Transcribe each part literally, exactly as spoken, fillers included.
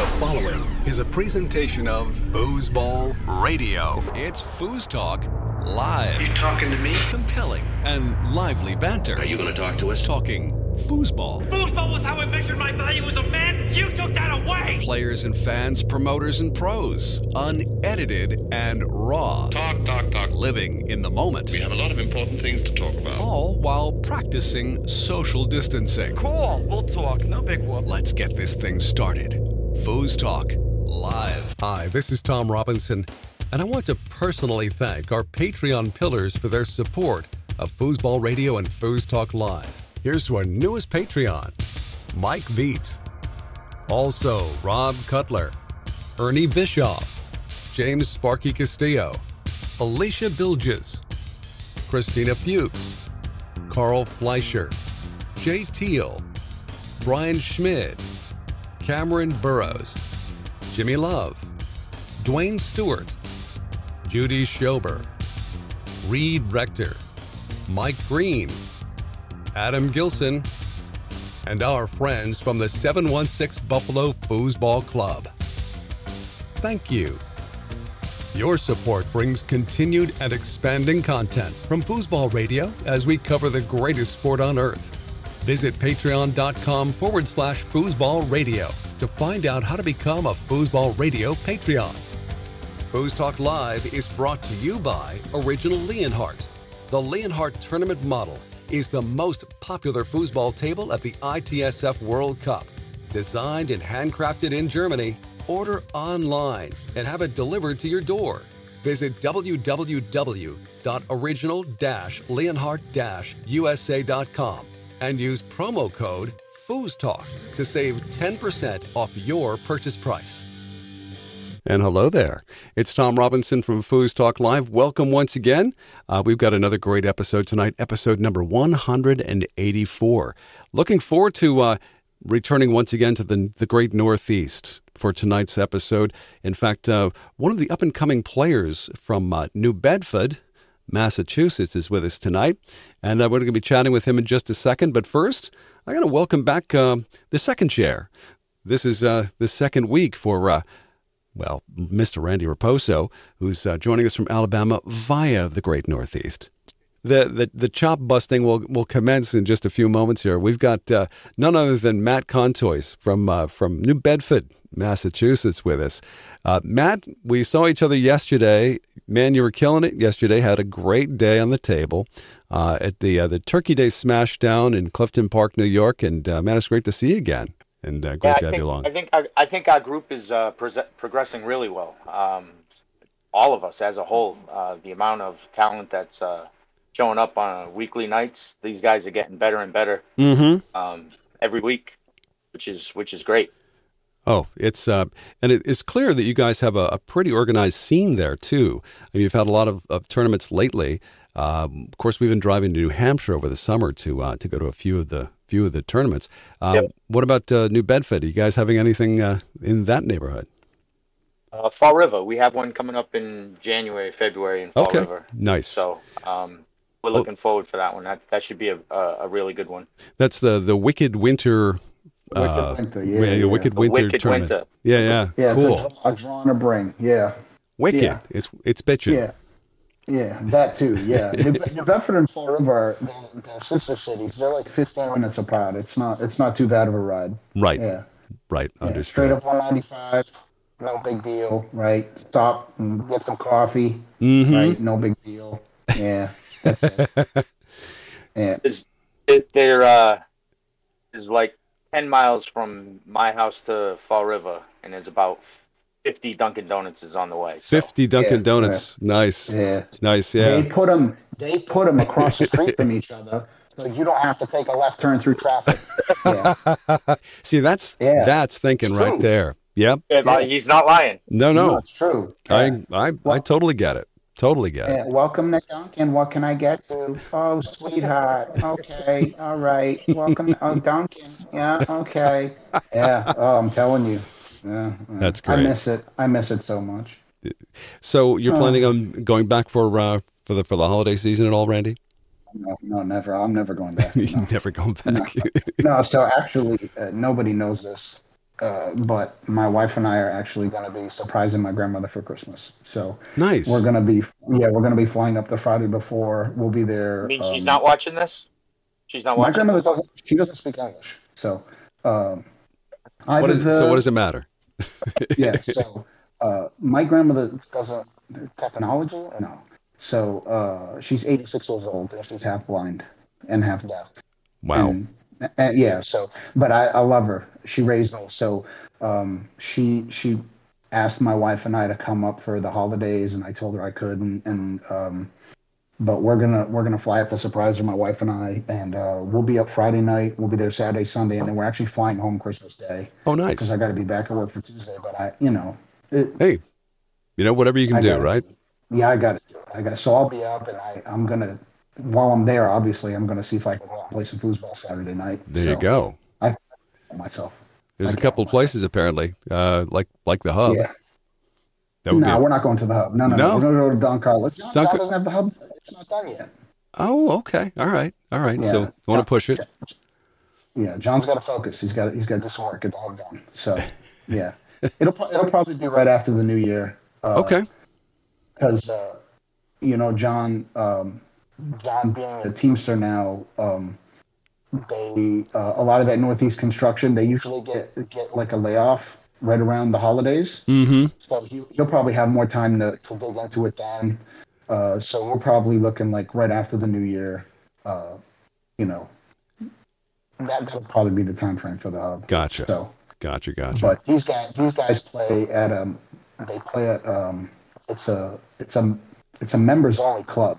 The following is a presentation of Foosball Radio. It's Foos Talk Live. You talking to me? Compelling and lively banter. Are you going to talk to us? Talking foosball. Foosball was how I measured my value as a man. You took that away. Players and fans, promoters and pros, unedited and raw. Talk, talk, talk. Living in the moment. We have a lot of important things to talk about. All while practicing social distancing. Cool, we'll talk. No big whoop. Let's get this thing started. Foos Talk Live. Hi, this is Tom Robinson, and I want to personally thank our Patreon pillars for their support of Foosball Radio and Foos Talk Live. Here's to our newest Patreon, Mike Beats. Also, Rob Cutler, Ernie Bischoff, James Sparky Castillo, Alicia Bilges, Christina Fuchs, Carl Fleischer, Jay Teal, Brian Schmid, Cameron Burrows, Jimmy Love, Dwayne Stewart, Judy Schober, Reed Rector, Mike Green, Adam Gilson, and our friends from the seven one six Buffalo Foosball Club. Thank you. Your support brings continued and expanding content from Foosball Radio as we cover the greatest sport on earth. Visit patreon.com forward slash Foosball Radio to find out how to become a Foosball Radio Patreon. Foos Talk Live is brought to you by Original Leonhardt. The Leonhardt Tournament Model is the most popular foosball table at the I T S F World Cup. Designed and handcrafted in Germany, order online and have it delivered to your door. Visit w w w dot original dash leonhardt dash u s a dot com and use promo code FOOSTALK to save ten percent off your purchase price. And hello there. It's Tom Robinson from Foos Talk Live. Welcome once again. Uh, we've got another great episode tonight, episode number one hundred eighty-four. Looking forward to uh, returning once again to the, the great Northeast for tonight's episode. In fact, uh, one of the up-and-coming players from uh, New Bedford, Massachusetts, is with us tonight. And uh, we're going to be chatting with him in just a second. But first, I got to welcome back uh, the second chair. This is uh, the second week for... Uh, Well, Mister Randy Raposo, who's uh, joining us from Alabama via the Great Northeast. The the, the chop busting will, will commence in just a few moments here. We've got uh, none other than Matt Contois from uh, from New Bedford, Massachusetts, with us. Uh, Matt, we saw each other yesterday. Man, you were killing it yesterday. Had a great day on the table uh, at the uh, the Turkey Day Smashdown in Clifton Park, New York. And uh, man, it's great to see you again. And uh, great yeah, to have think, you along. I think I, I think our group is uh, pre- progressing really well. Um, all of us as a whole, uh, the amount of talent that's uh, showing up on weekly nights, these guys are getting better and better mm-hmm. um, every week, which is which is great. Oh, it's uh, and it, it's clear that you guys have a, a pretty organized scene there too. I mean, you've had a lot of, of tournaments lately. Um, of course, we've been driving to New Hampshire over the summer to uh, to go to a few of the. Few of the tournaments. Um, yep. What about uh, New Bedford? Are you guys having anything uh, in that neighborhood? Uh, Fall River. We have one coming up in January, February in Fall okay. River. Nice. So um, we're looking oh. forward for that one. That, that should be a, a really good one. That's the, the Wicked Winter. Uh, Wicked Winter. Yeah, yeah, yeah. Wicked the Winter Wicked tournament. Winter. Yeah, yeah. Yeah. Cool. It's a, a draw and a bring. Yeah. Wicked. Yeah. It's it's bitchin'. Yeah. Yeah, that too. Yeah, New, New Bedford and Fall River, they're, they're sister cities. They're like fifteen minutes apart. It's not. It's not too bad of a ride. Right. Yeah. Right. Yeah. Understood. Straight up one ninety-five. No big deal. Right. Stop and get some coffee. Mm-hmm. Right. No big deal. Yeah. That's it. Yeah. Is it there? Uh, is like ten miles from my house to Fall River, and it's about. fifty Dunkin' Donuts is on the way. So. fifty Dunkin' yeah, Donuts. Yeah. Nice. Yeah. Nice, yeah. They put them, they put them across the street from each other, so you don't have to take a left turn through traffic. Yeah. See, that's yeah. that's thinking right there. Yep. Yeah, he's not lying. No, no. no it's true. I, I, well, I totally get it. Totally get yeah, it. Welcome to Dunkin'. What can I get to? Oh, sweetheart. Okay. All right. Welcome to oh, Dunkin'. Yeah, okay. Yeah. Oh, I'm telling you. Yeah, yeah. That's great. I miss it. I miss it so much. So you're planning oh. on going back for uh, for the for the holiday season at all, Randy? No, no, never. I'm never going back. No. Never going back. No, no so actually, uh, nobody knows this. Uh, but my wife and I are actually going to be surprising my grandmother for Christmas. So nice. We're going to be, yeah, we're going to be flying up the Friday before. We'll be there. I mean, um, she's not watching this. She's not watching. My grandmother doesn't. She doesn't speak English. So, um, I what is the, so what does it matter? yeah. So, uh, my grandmother doesn't technology. No. So, uh, she's eighty-six years old and she's half blind and half deaf. Wow. And, Uh, yeah, so, but I, I love her. She raised me. So um, she she asked my wife and I to come up for the holidays, and I told her I could. And, and um, but we're gonna we're gonna fly up to surprise her, my wife and I, and uh, we'll be up Friday night. We'll be there Saturday, Sunday, and then we're actually flying home Christmas Day. Oh, nice! Because I got to be back at work for Tuesday. But I, you know, it, hey, you know, whatever you can I do, gotta, right? Yeah, I got to. I got so I'll be up, and I I'm gonna. While I'm there, obviously, I'm going to see if I can play some foosball Saturday night. There so you go. I myself. There's I a couple of places apparently, uh, like like the Hub. Yeah. No, nah, we're not going to the Hub. No, no, no. We're going to go to Don Carlos. Don, Don Carlos doesn't have the Hub. It's not done yet. Oh, okay. All right, all right. Yeah. So you want to push it? Yeah, John's got to focus. He's got he's got this work at the Hub done. So yeah, it'll it'll probably be right after the New Year. Uh, okay. Because uh, you know, John. Um, John being a Teamster now, um, they uh, a lot of that Northeast construction, they usually get get like a layoff right around the holidays. Mm-hmm. So he, he'll probably have more time to, to dig into it then. Uh, so we're probably looking like right after the New Year. Uh, you know, that would probably be the time frame for the Hub. Gotcha. So, gotcha. Gotcha. But these guys, these guys play at um, they play at um, it's a it's a it's a members only club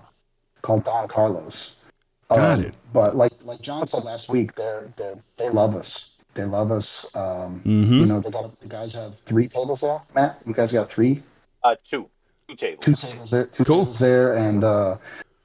called Don Carlos. Um, Got it. But like like John said last week, they're they they love us. They love us. Um, mm-hmm. You know, they got the guys have three tables there. Matt, you guys got three? Uh, two, two tables. Two tables there. Two cool. tables there, and uh,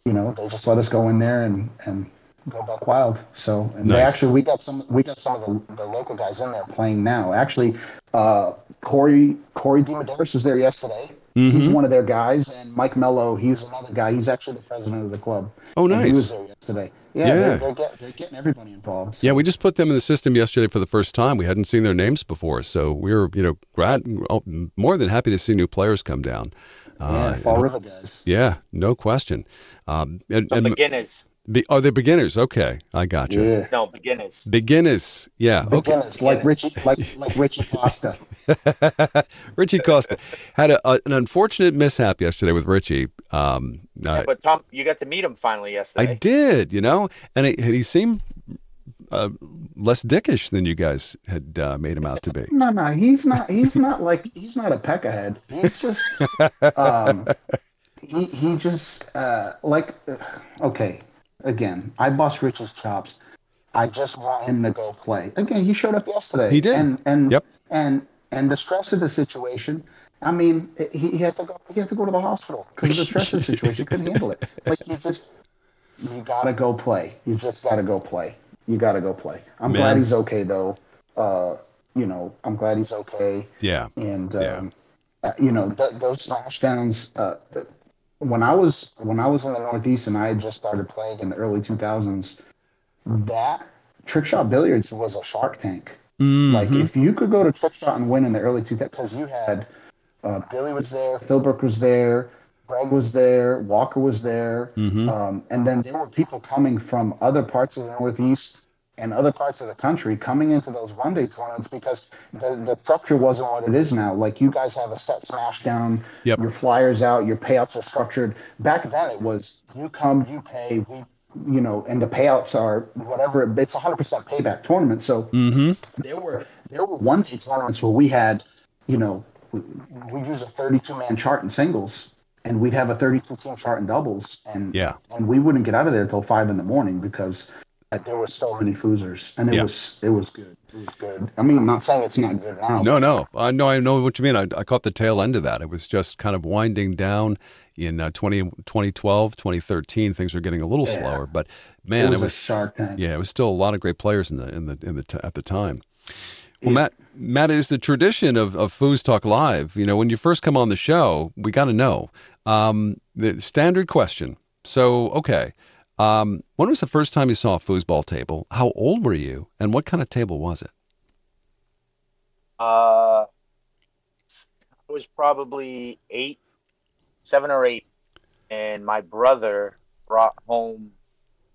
you know, they just let us go in there and, and go buck wild. So and nice. They actually we got some we got some of the, the local guys in there playing now. Actually, uh, Corey Corey DiMaderis was there yesterday. Mm-hmm. He's one of their guys, and Mike Mello, he's another guy. He's actually the president of the club. Oh, nice. He was there yesterday. Yeah, yeah. They're, they're, get, they're getting everybody involved. Yeah, we just put them in the system yesterday for the first time. We hadn't seen their names before, so we were, you know, glad, more than happy to see new players come down. Uh, yeah, Fall River guys. Yeah, no question. Um, and, and beginners. Be, oh, they're beginners. Okay, I got you. Yeah. No, beginners. Beginners. Yeah. Beginners, okay. Like Richie, like like Richie Costa. Richie Costa had a, a, an unfortunate mishap yesterday with Richie. Um, yeah, but Tom, you got to meet him finally yesterday. I did, you know, and it, he seemed uh, less dickish than you guys had uh, made him out to be. No, no, he's not. He's not like he's not a peckerhead. He's just. um, he he just uh, like okay. Again, I bust Rich's chops. I just want him to go play. Again, he showed up yesterday. He did. And and yep. and, and the stress of the situation, I mean, he, he had to go he had to go to the hospital because of the stress of the situation. He couldn't handle it. Like, you just, you got to go play. You just got to go play. You got to go play. I'm Man. glad he's okay, though. Uh, you know, I'm glad he's okay. Yeah. And, um, yeah. Uh, you know, th- those smash downs, uh, th- When I was when I was in the Northeast and I had just started playing in the early two thousands, that trick shot billiards was a shark tank. Mm-hmm. Like if you could go to trick shot and win in the early two thousands, because you had uh, Billy was there, Philbrook was there, Greg was there, Walker was there, mm-hmm. um, and then there were people coming from other parts of the Northeast and other parts of the country coming into those one day tournaments because the, the structure wasn't what it is now. Like you guys have a set smash down, yep. your flyers out, your payouts are structured. Back then it was you come, you pay, we, you know, and the payouts are whatever. It's a hundred percent payback tournament. So mm-hmm. there were, there were one day tournaments where we had, you know, we, we use a thirty-two man chart in singles and we'd have a thirty-two team chart in doubles. And, yeah. and we wouldn't get out of there till five in the morning because there were so many foosers, and it yeah. was it was good. It was good. I mean, I'm not saying it's not good. I no, no, I know, I know what you mean. I, I caught the tail end of that. It was just kind of winding down in uh, twenty twelve, twenty thirteen. Things were getting a little yeah. slower, but man, it was, it was a shark tank. Yeah, it was still a lot of great players in the in the in the t- at the time. Well, Matt, Matt, it is the tradition of, of Foos Talk Live. You know, when you first come on the show, we got to know um, the standard question. So, okay. Um, when was the first time you saw a foosball table? How old were you? And what kind of table was it? Uh, I was probably eight, seven or eight, and my brother brought home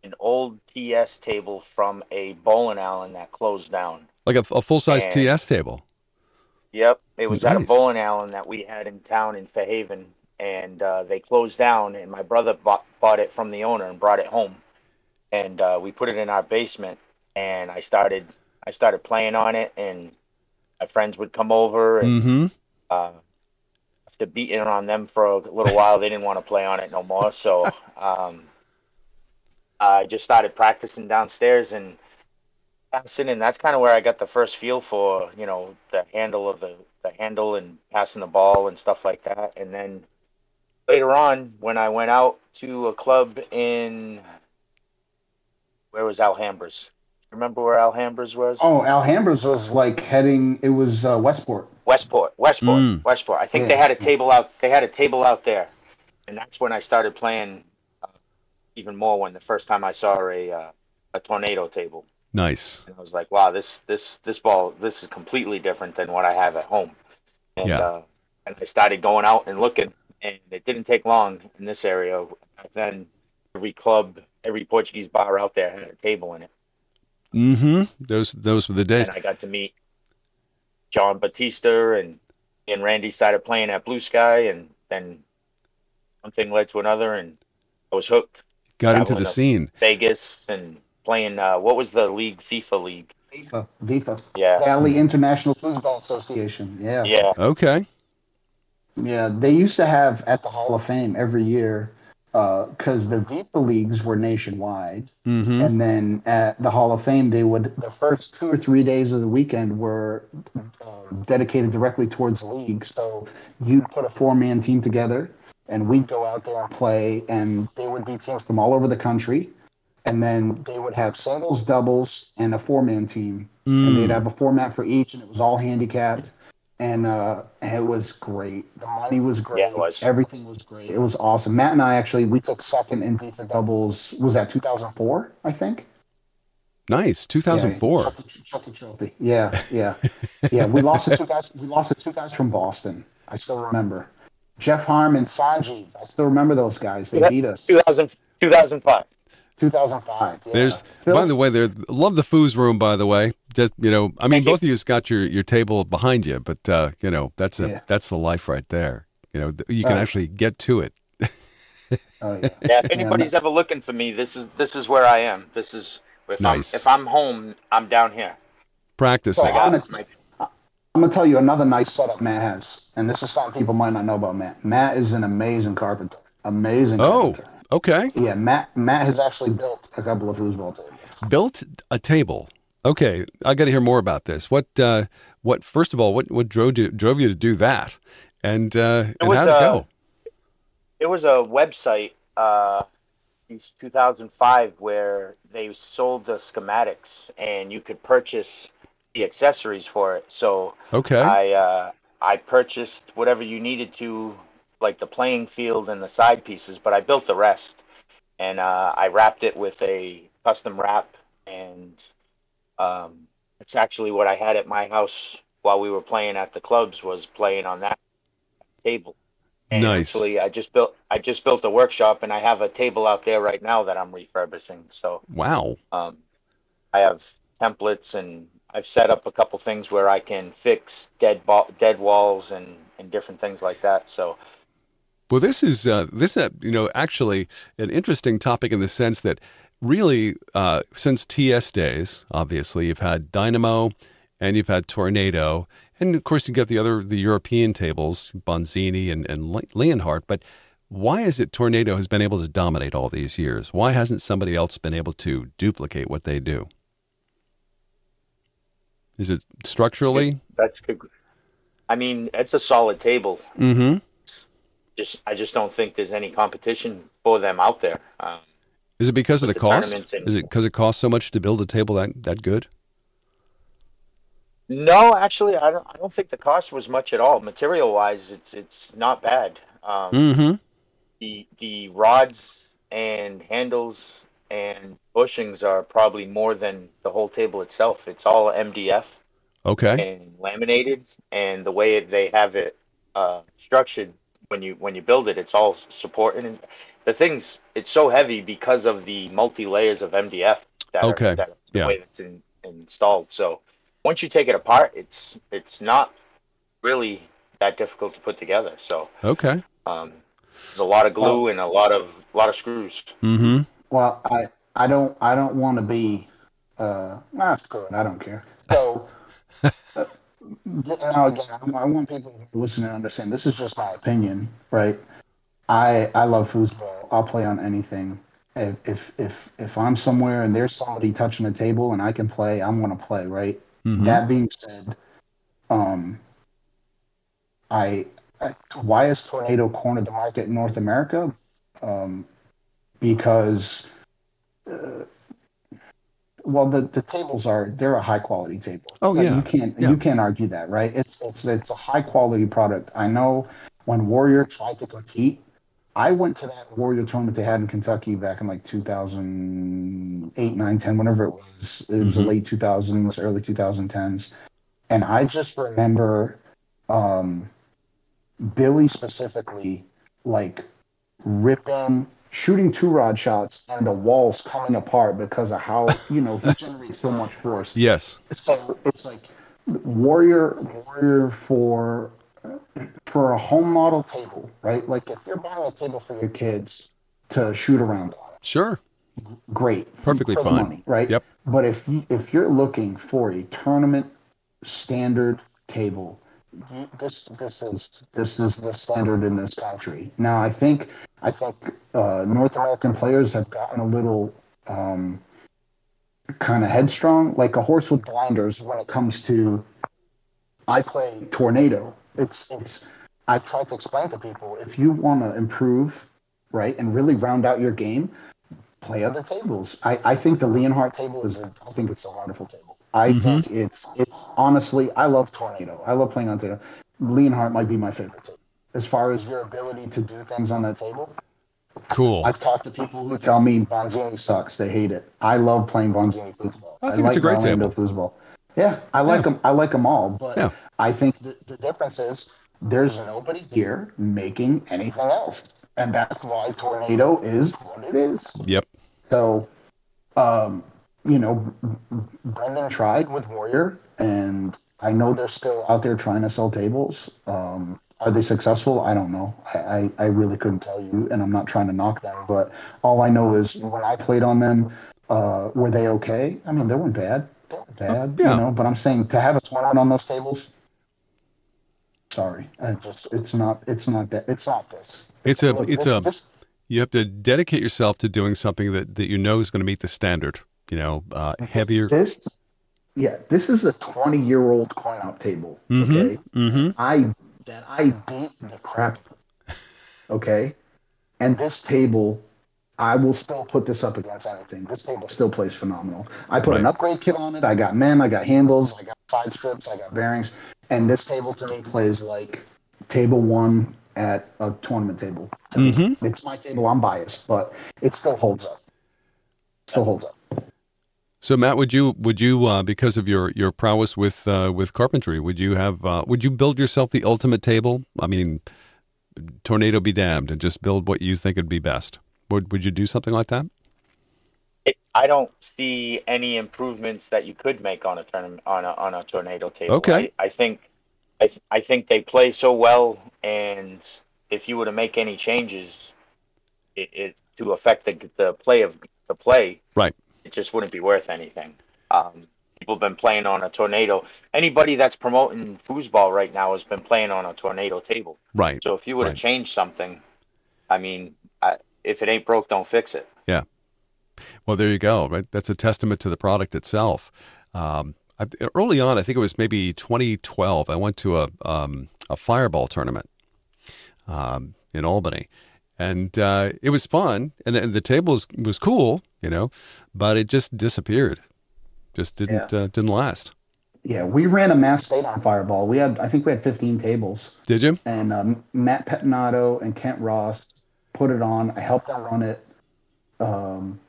an old T S table from a bowling alley that closed down. Like a, a full-size and, T S table? Yep. It was nice. At a bowling alley that we had in town in Fairhaven, and uh, they closed down, and my brother bought, bought it from the owner and brought it home. And uh, we put it in our basement, and I started I started playing on it, and my friends would come over, and mm-hmm. uh, after beating on them for a little while, they didn't want to play on it no more, so um, I just started practicing downstairs and passing, and that's kind of where I got the first feel for, you know, the handle of the, the handle and passing the ball and stuff like that. And then later on, when I went out to a club in... Where was Alhambra's? Remember where Alhambra's was? Oh, Alhambra's was like heading. It was uh, Westport. Westport, Westport, mm. Westport. I think yeah. they had a table out. They had a table out there, and that's when I started playing uh, even more. When the first time I saw a uh, a Tornado table. Nice. And I was like, wow, this this this ball, this is completely different than what I have at home. And, yeah. Uh, and I started going out and looking, and it didn't take long in this area. Then every club. Every Portuguese bar out there had a table in it. Mm-hmm. Those those were the days. And I got to meet John Batista, and and Randy started playing at Blue Sky, and then one thing led to another, and I was hooked. Got into the scene. Vegas and playing uh, what was the league? FIFA League. FIFA. FIFA. Yeah. Valley International Football Association. Yeah. Yeah. Okay. Yeah, they used to have at the Hall of Fame every year. Because uh, the FIFA leagues were nationwide, mm-hmm. and then at the Hall of Fame, they would the first two or three days of the weekend were uh, dedicated directly towards the league. So you'd put a four-man team together, and we'd go out there and play, and there would be teams from all over the country, and then they would have singles, doubles, and a four-man team, mm. and they'd have a format for each, and it was all handicapped. And uh, it was great. The money was great. Yeah, it was. Everything was great. It was awesome. Matt and I actually, we took second in FIFA doubles. Was that two thousand four, I think? Nice, two thousand four. Yeah, Chucky, Chucky Trophy. Yeah, yeah. Yeah, we lost to two guys. We lost to two guys from Boston. I still remember. Jeff Harm and Sanjeev. I still remember those guys. They yeah, beat us. two thousand, two thousand five. two thousand five. Yeah. There's, so, by the way, there. Love the Foos room. By the way, just you know, I mean, both you. of you's got your, your table behind you, but uh, you know, that's a yeah. that's the life right there. You know, th- you can uh, actually get to it. oh, yeah. yeah. If anybody's yeah, ever looking for me, this is this is where I am. This is if nice. I'm if I'm home, I'm down here. Practicing. So I got I'm, gonna, my... I'm gonna tell you another nice setup Matt has, and this is something people might not know about Matt. Matt is an amazing carpenter. Amazing. Oh. Carpenter. Okay. Yeah, Matt Matt has actually built a couple of foosball tables. Built a table. Okay, I got to hear more about this. What uh, what first of all, what what drove you drove you to do that? And uh it and was, how did it go? It was a website uh in two thousand five where they sold the schematics and you could purchase the accessories for it. So okay. I uh, I purchased whatever you needed to, like the playing field and the side pieces, but I built the rest, and uh, I wrapped it with a custom wrap, and um, it's actually what I had at my house while we were playing at the clubs was playing on that table. And nice. Actually, I just built I just built a workshop, and I have a table out there right now that I'm refurbishing. So wow, um, I have templates, and I've set up a couple things where I can fix dead ball, dead walls, and and different things like that. So. Well, this is uh, this uh, you know actually an interesting topic in the sense that really uh, since T S days, obviously you've had Dynamo and you've had Tornado, and of course you got the other the European tables, Bonzini and and Leonhardt. But why is it Tornado has been able to dominate all these years? Why hasn't somebody else been able to duplicate what they do? Is it structurally? That's good. That's good. I mean, it's a solid table. Mm-hmm. Just, I just don't think there's any competition for them out there. Um, Is it because of the, the cost? And, Is it because it costs so much to build a table that, that good? No, actually, I don't. I don't think the cost was much at all. Material-wise, it's it's not bad. Um, mm-hmm. The the rods and handles and bushings are probably more than the whole table itself. It's all M D F. Okay. And laminated, and the way they have it uh, structured when you when you build it, it's all support. And the things, it's so heavy because of the multi layers of M D F that okay. are, that are the yeah. way it's in, installed. So once you take it apart, it's it's not really that difficult to put together. So okay, um, there's a lot of glue and a lot of a lot of screws. Mm-hmm. Well, I I don't I don't want to be uh, nah, screw it, I don't care. So. Uh, now again, I want people to listen and understand. This is just my opinion, right? I I love foosball. I'll play on anything. If if if, if I'm somewhere and there's somebody touching a table and I can play, I'm going to play, right? Mm-hmm. That being said, um, I, I why has Tornado cornered the market in North America? Um, because. Uh, Well, the, the tables are they're a high quality table. Oh yeah, you can't yeah. you can't argue that, right? It's it's it's a high quality product. I know when Warrior tried to compete, I went to that Warrior tournament they had in Kentucky back in like two thousand eight, nine, ten, whenever it was. It was mm-hmm. the late two thousands, early twenty tens, and I just remember um, Billy specifically like ripping. Shooting two rod shots and the walls coming apart because of how, you know, he generates so much force. Yes. So it's like warrior, warrior for, for a home model table, right? Like if you're buying a table for your kids to shoot around on. Sure. Great. Perfectly for fine. Money, right? Yep. But if, if you're looking for a tournament standard table, This this is this is the standard in this country. Now I think I think uh, North American players have gotten a little um, kind of headstrong, like a horse with blinders when it comes to. I play Tornado. It's it's. I've tried to explain to people if you want to improve, right, and really round out your game, play other tables. I, I think the Leonhardt table is. A, I think it's a wonderful table. I mm-hmm. think it's it's honestly I love Tornado. I love playing on Tornado. Leonhardt might be my favorite table. As far as your ability to do things on that table. Cool. I've talked to people who tell me Bonzini sucks. They hate it. I love playing Bonzini foosball. I think I like it's a great Orlando table. Foosball. Yeah, I like yeah. them. I like them all, but yeah. I think the, the difference is there's nobody here making anything else, and that's why Tornado is what it is. Yep. So, um. You know, Brandon tried with Warrior, and I know they're still out there trying to sell tables. Um, are they successful? I don't know. I, I, I really couldn't tell you, and I'm not trying to knock them, but all I know is when I played on them, uh, were they okay? I mean, they weren't bad. They weren't bad, yeah. you know, but I'm saying to have a tournament on those tables, sorry. I just, it's not, it's not that, it's not this. It's a, Look, it's this, a, this, you have to dedicate yourself to doing something that, that you know is going to meet the standard. You know, uh, heavier. This, yeah, this is a twenty-year-old coin-op table. Mm-hmm, okay, mm-hmm. I that I beat the crap. Okay, and this table, I will still put this up against anything. This table still plays phenomenal. I put right. an upgrade kit on it. I got men. I got handles. I got side strips. I got bearings. And this table to me plays like table one at a tournament table. To mm-hmm. It's my table. I'm biased, but it still holds up. Still holds up. So Matt, would you would you uh, because of your, your prowess with uh, with carpentry, would you have uh, would you build yourself the ultimate table? I mean, Tornado be damned, and just build what you think would be best. Would would you do something like that? It, I don't see any improvements that you could make on a turn, on a on a Tornado table. Okay, I, I think I th- I think they play so well, and if you were to make any changes, it, it to affect the the play of the play, right. It just wouldn't be worth anything. Um, people have been playing on a Tornado. Anybody that's promoting foosball right now has been playing on a Tornado table. Right. So if you were right. to change something, I mean, I, if it ain't broke, don't fix it. Yeah. Well, there you go. Right. That's a testament to the product itself. Um, I, early on, I think it was maybe twenty twelve. I went to a um, a Fireball tournament um, in Albany. And uh, it was fun, and, and the table was, was cool, you know, but it just disappeared, just didn't yeah. uh, didn't last. Yeah, we ran a mass state on Fireball. We had, I think, we had fifteen tables. Did you? And um, Matt Pettinato and Kent Ross put it on. I helped them run it. Um,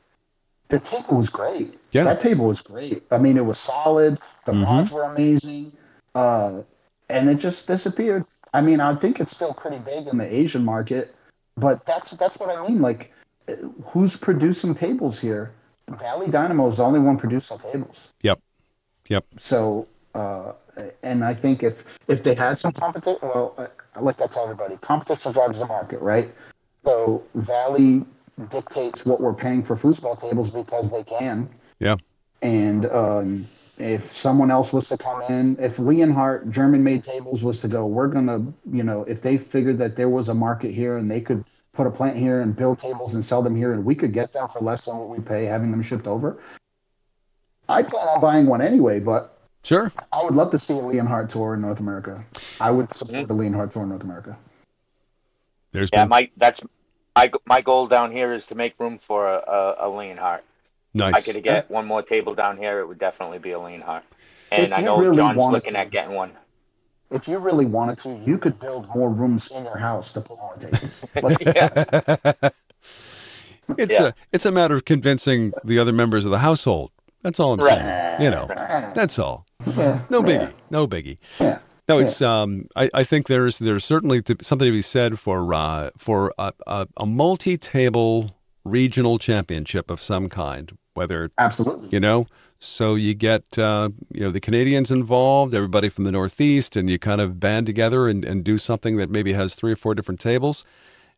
the table was great. Yeah. That table was great. I mean, it was solid. The mm-hmm. rods were amazing. Uh, and it just disappeared. I mean, I think it's still pretty big in the Asian market, but that's that's what I mean. Like, who's producing tables here? Valley Dynamo is the only one producing tables. Yep. Yep. So, uh, and I think if, if they had some competition, well, I like I tell everybody, competition drives the market, right? So Valley dictates what we're paying for foosball tables because they can. Yeah. And um, if someone else was to come in, if Leonhardt German-made tables was to go, we're going to, you know, if they figured that there was a market here and they could put a plant here and build tables and sell them here and we could get them for less than what we pay, having them shipped over, I plan on buying one anyway, but sure, I would love to see a Leonhardt tour in North America. I would support the Leonhardt tour in North America. There's yeah, been... my that's my my goal down here is to make room for a, a, a Leonhardt. Nice. If I could get yeah. one more table down here, it would definitely be a Leonhardt. And if I know really John's looking to, at getting one. If you really wanted to, you could build more rooms in your house to put more tables. yeah. It's yeah. a it's a matter of convincing the other members of the household. That's all I'm right. saying. You know, right. that's all. Yeah. No biggie. Yeah. No biggie. Yeah. No, it's. Um, I, I think there's there's certainly to, something to be said for uh, for a, a, a multi-table regional championship of some kind. Whether absolutely, you know, so you get uh, you know the Canadians involved, everybody from the Northeast, and you kind of band together and, and do something that maybe has three or four different tables,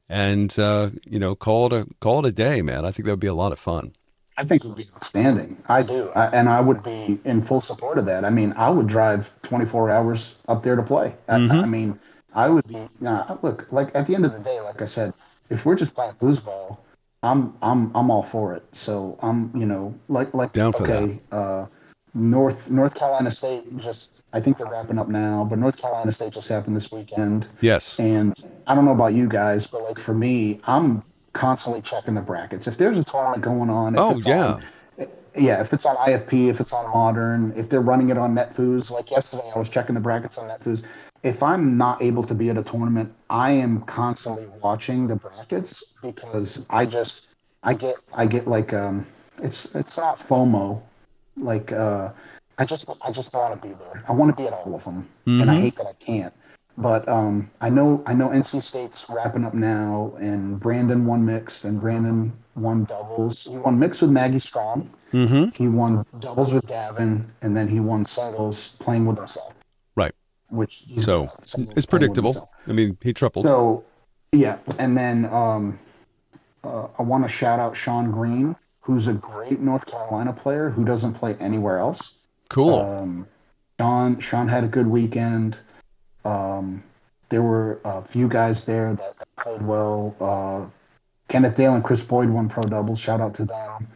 and uh, you know, call it a call it a day, man. I think that would be a lot of fun. I think it would be outstanding. I do. I, and I would be in full support of that. I mean, I would drive twenty-four hours up there to play. I, mm-hmm. I mean, I would be, nah, look, like at the end of the day, like I said, if we're just playing foosball, I'm, I'm, I'm all for it. So I'm, you know, like, like, Down for okay, that. uh, North, North Carolina State just, I think they're wrapping up now, but North Carolina State just happened this weekend. Yes. And I don't know about you guys, but like for me, I'm constantly checking the brackets. If there's a tournament going on, if oh it's yeah, on, yeah. If it's on I F P, if it's on Modern, if they're running it on NetFoos, like yesterday, I was checking the brackets on NetFoos. If I'm not able to be at a tournament, I am constantly watching the brackets because I just I get I get like um it's it's not FOMO, like uh I just I just want to be there. I want to be at all of them, mm-hmm. and I hate that I can't. But um, I know I know N C State's wrapping up now, and Brandon won mixed, and Brandon won doubles. He won mixed with Maggie Strom. Mm-hmm. He won doubles with Davin, and then he won singles playing with himself. Right. Which so it's predictable. I mean, he tripled. So yeah, and then um, uh, I want to shout out Sean Green, who's a great North Carolina player who doesn't play anywhere else. Cool. Um, Sean Sean had a good weekend. Um, there were a few guys there that, that played well. Uh, Kenneth Dale and Chris Boyd won pro doubles. Shout out to them.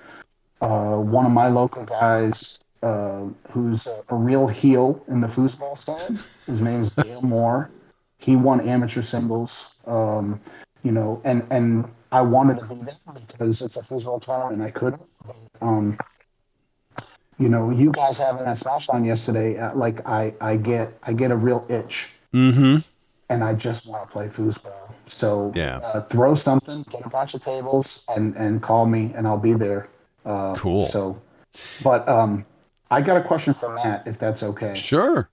Uh, one of my local guys, uh, who's a, a real heel in the foosball stand, his name is Dale Moore. He won amateur singles. Um, you know, and, and I wanted to be there because it's a foosball tournament and I couldn't. Um, you know, you guys having that smash line yesterday, uh, like I, I get, I get a real itch. Mm-hmm. And I just want to play foosball. So yeah. uh, throw something, get a bunch of tables, and, and call me, and I'll be there. Uh, cool. So, but um, I got a question for Matt, if that's okay. Sure.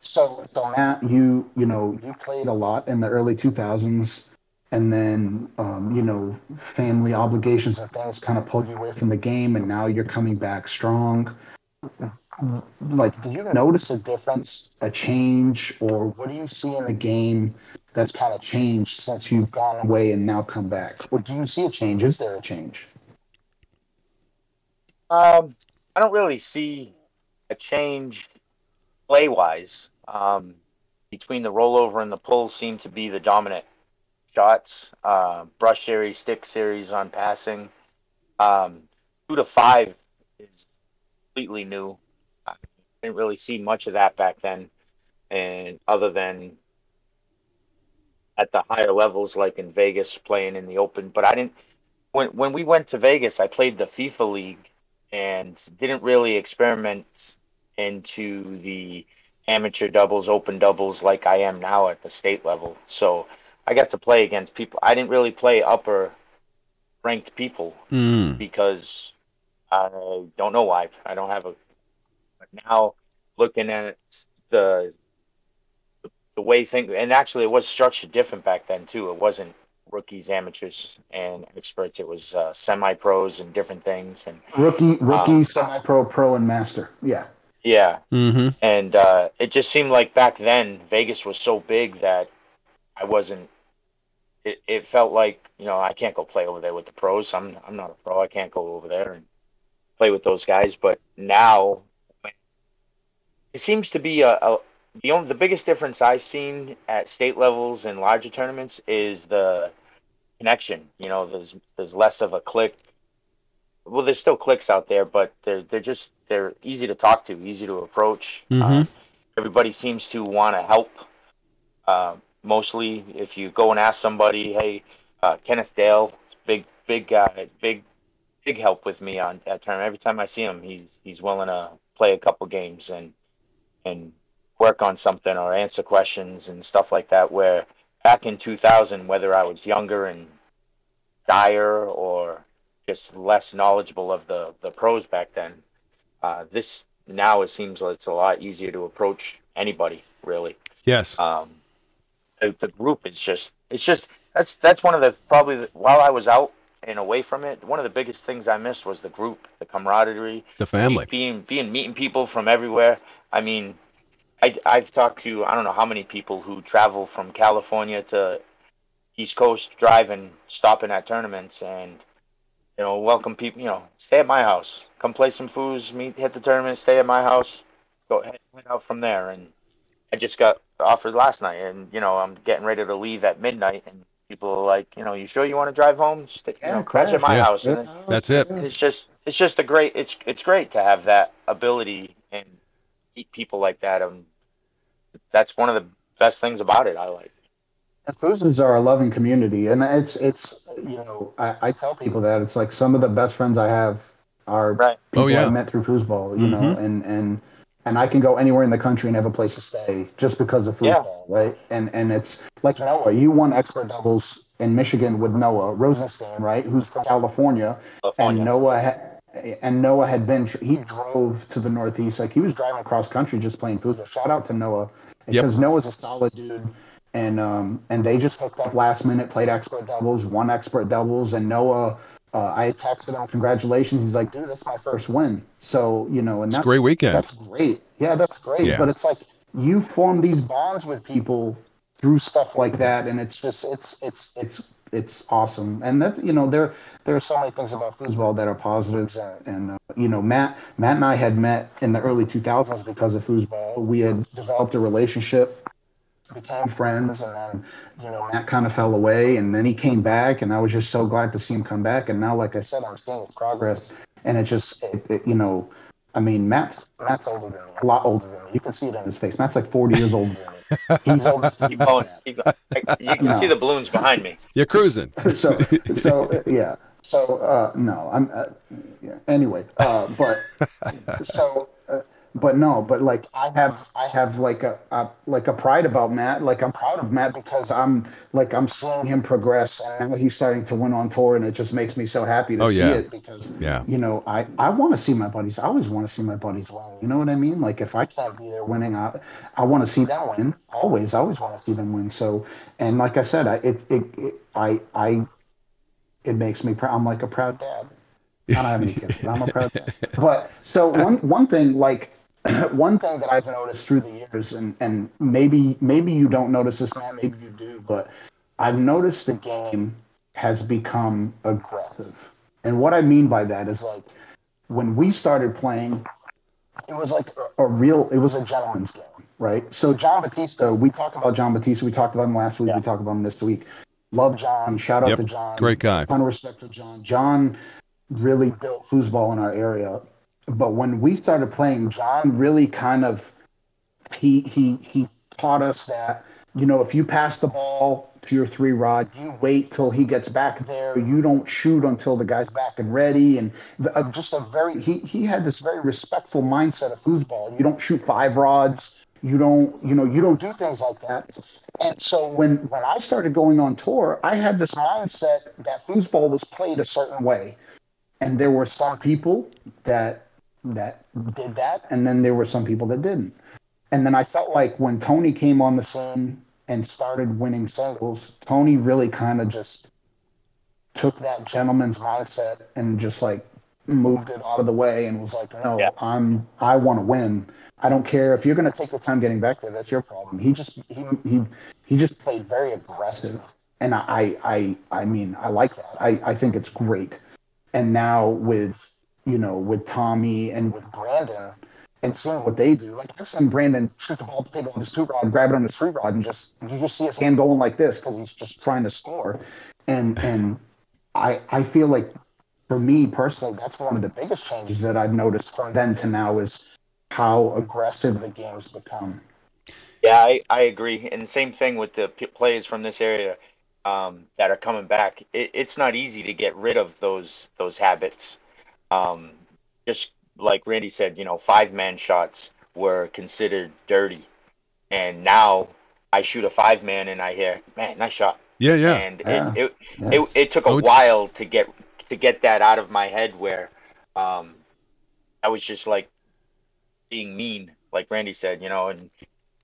So, so Matt, you you know, you played a lot in the early two thousands, and then um, you know, family obligations and things kind of pulled you away from the game, and now you're coming back strong. Like, do you notice a difference, a change, or what do you see in the game that's kind of changed since you've gone away and now come back? Or do you see a change? Is there a change? Um, I don't really see a change play-wise. Um, between the rollover and the pull seem to be the dominant shots, uh, brush series, stick series on passing. Um, two to five is completely new. I didn't really see much of that back then, and other than at the higher levels, like in Vegas, playing in the open. But I didn't. When when we went to Vegas, I played the FIFA League and didn't really experiment into the amateur doubles, open doubles like I am now at the state level. So I got to play against people. I didn't really play upper ranked people mm. because I don't know why. I don't have a. But now, looking at the the way things, and actually it was structured different back then too. It wasn't rookies, amateurs, and experts. It was uh, semi-pros and different things. And rookie, rookie, um, semi-pro, pro, and master. Yeah. Yeah. Mm-hmm. And uh, it just seemed like back then Vegas was so big that I wasn't. It, it felt like, you know, I can't go play over there with the pros. I'm I'm not a pro. I can't go over there and play with those guys. But now it seems to be a, a the only the biggest difference I've seen at state levels and larger tournaments is the connection. You know, there's there's less of a clique. Well, there's still cliques out there, but they're they're just they're easy to talk to, easy to approach. Mm-hmm. Uh, everybody seems to want to help. Uh, Mostly, if you go and ask somebody, hey, uh, Kenneth Dale, big, big guy, big, big help with me on that term. Every time I see him, he's he's willing to play a couple games and and work on something or answer questions and stuff like that. Where back in two thousand, whether I was younger and dire or just less knowledgeable of the, the pros back then, uh, this now it seems like it's a lot easier to approach anybody, really. Yes. Um, the group is just, it's just, that's, that's one of the, probably the, while I was out and away from it, one of the biggest things I missed was the group, the camaraderie, the family, being, being, meeting people from everywhere. I mean, I, I've talked to, I don't know how many people who travel from California to East Coast driving, stopping at tournaments and, you know, welcome people, you know, stay at my house, come play some foos, meet, hit the tournament, stay at my house, go head out from there. And I just got offered last night, and you know I'm getting ready to leave at midnight, and people are like, you know, you sure you want to drive home? Just to, you yeah, know, crash at my yeah. house. Yeah. And then, that's it. It's just, it's just a great. It's, it's great to have that ability and meet people like that. Um, that's one of the best things about it. I like. And Foosums are a loving community, and it's, it's, you know, I, I tell people that it's like some of the best friends I have are right. people oh, yeah. I met through foosball. You mm-hmm. know, and and. And I can go anywhere in the country and have a place to stay just because of football, yeah. right? And and it's like Noah. You won expert doubles in Michigan with Noah Rosenstein, right? Who's from California, California. and Noah ha- and Noah had been he drove to the Northeast, like he was driving across country just playing football. Shout out to Noah because yep. Noah's a solid dude, and um and they just hooked up last minute, played expert doubles, won expert doubles, and Noah. Uh, I texted him, congratulations. He's like, dude, this is my first win. So, you know, and that's it's a great weekend. That's great. Yeah, that's great. Yeah. But it's like you form these bonds with people through stuff like that. And it's just, it's, it's, it's, it's awesome. And that, you know, there, there are so many things about foosball that are positives. And, and uh, you know, Matt, Matt and I had met in the early two thousands because of foosball. We had developed a relationship, became friends, and then you know Matt kind of fell away, and then he came back, and I was just so glad to see him come back. And now, like I said, I'm seeing his progress, and it just, it, it, you know, I mean, Matt's Matt's older than me, a lot older than me. You can see it in his face. Matt's like forty years older than me. He's older than me. You can no. see the balloons behind me. You're cruising. so, so yeah. So uh, no, I'm. Uh, yeah. Anyway, uh, but so. Uh, But no, but like I have, I have like a, a like a pride about Matt. Like I'm proud of Matt because I'm like I'm seeing him progress, and he's starting to win on tour, and it just makes me so happy to oh, see yeah. it because yeah. you know I, I want to see my buddies. I always want to see my buddies win. You know what I mean? Like if I can't be there winning, I I want to see them win. Always, I always want to see them win. So and like I said, I it, it, it I I it makes me proud. I'm like a proud dad. I don't have any kids, but I'm a proud dad. But so one one thing like. One thing that I've noticed through the years, and, and maybe maybe you don't notice this, man, maybe you do, but I've noticed the game has become aggressive. And what I mean by that is, like, when we started playing, it was like a, a real, it was a gentleman's game, right? So John Batista, we talk about John Batista, we talked about him last week, yeah. we talked about him this week. Love John, shout out yep. to John. Great guy. Ton of respect for John. John really built foosball in our area. But when we started playing, John really kind of he he he taught us that, you know, if you pass the ball to your three rod, you wait till he gets back there. You don't shoot until the guy's back and ready. And just a very he he had this very respectful mindset of foosball. You don't shoot five rods. You don't you know you don't do things like that. And so when when I started going on tour, I had this mindset that foosball was played a certain way. And there were some people that that did that, and then there were some people that didn't. And then I felt like when Tony came on the scene and started winning singles, Tony really kind of just took that gentleman's mindset and just like moved it out of the way and was like, no, yeah. I'm I want to win. I don't care if you're going to take your time getting back there. That's your problem. He just he he he just played very aggressive, and I I I mean I like that. I I think it's great. And now with you know with Tommy and with Brandon and seeing what they do, like just send Brandon shoot the ball up the table on his two rod, grab it on his three rod, and just you just see his hand going like this because he's just trying to score. And and I I feel like for me personally, that's one of the biggest changes that I've noticed from then to now is how aggressive the game's become. Yeah, I, I agree. And same thing with the p- plays from this area um, that are coming back. It, it's not easy to get rid of those those habits. Um, just like Randy said, you know, five-man shots were considered dirty. And now I shoot a five-man and I hear, man, nice shot. Yeah, yeah. And yeah. It, it, yeah. It, it it took a oh, while to get to get that out of my head where um, I was just like being mean, like Randy said, you know, and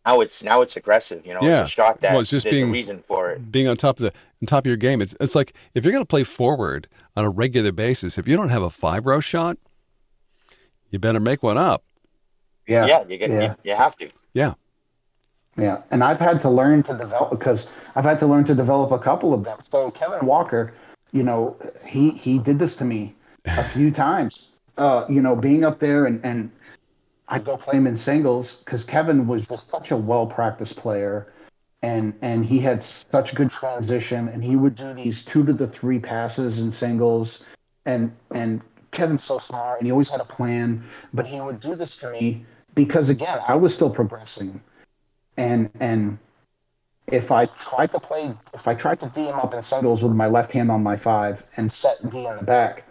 now it's now it's aggressive, you know. Yeah. It's a shot that well, it's just there's being, a reason for it. Being on top of the on top of your game. It's it's like if you're gonna play forward on a regular basis, if you don't have a five row shot, you better make one up. Yeah. Yeah, you get, yeah. You, you have to. Yeah. Yeah, and I've had to learn to develop because I've had to learn to develop a couple of them. So Kevin Walker, you know, he, he did this to me a few times. Uh, you know, being up there and, and I'd go play him in singles because Kevin was just such a well-practiced player, and and he had such good transition, and he would do these two to the three passes in singles, and and Kevin's so smart and he always had a plan, but he would do this to me because again I was still progressing. And and if I tried to play, if I tried to D him up in singles with my left hand on my five and set D in the back,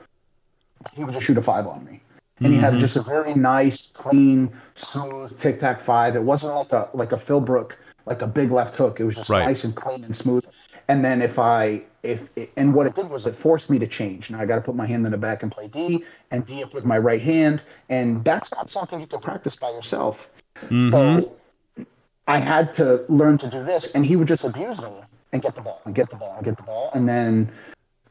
he would just shoot a five on me. And mm-hmm. he had just a very nice, clean, smooth tic tac five. It wasn't like a like a Philbrook, like a big left hook. It was just right. nice and clean and smooth. And then if I if it, and what it did was it forced me to change. Now I got to put my hand in the back and play D and D up with my right hand. And that's not something you can practice by yourself. Mm-hmm. So I had to learn to do this, and he would just abuse me and get the ball and get the ball and get the ball. And then,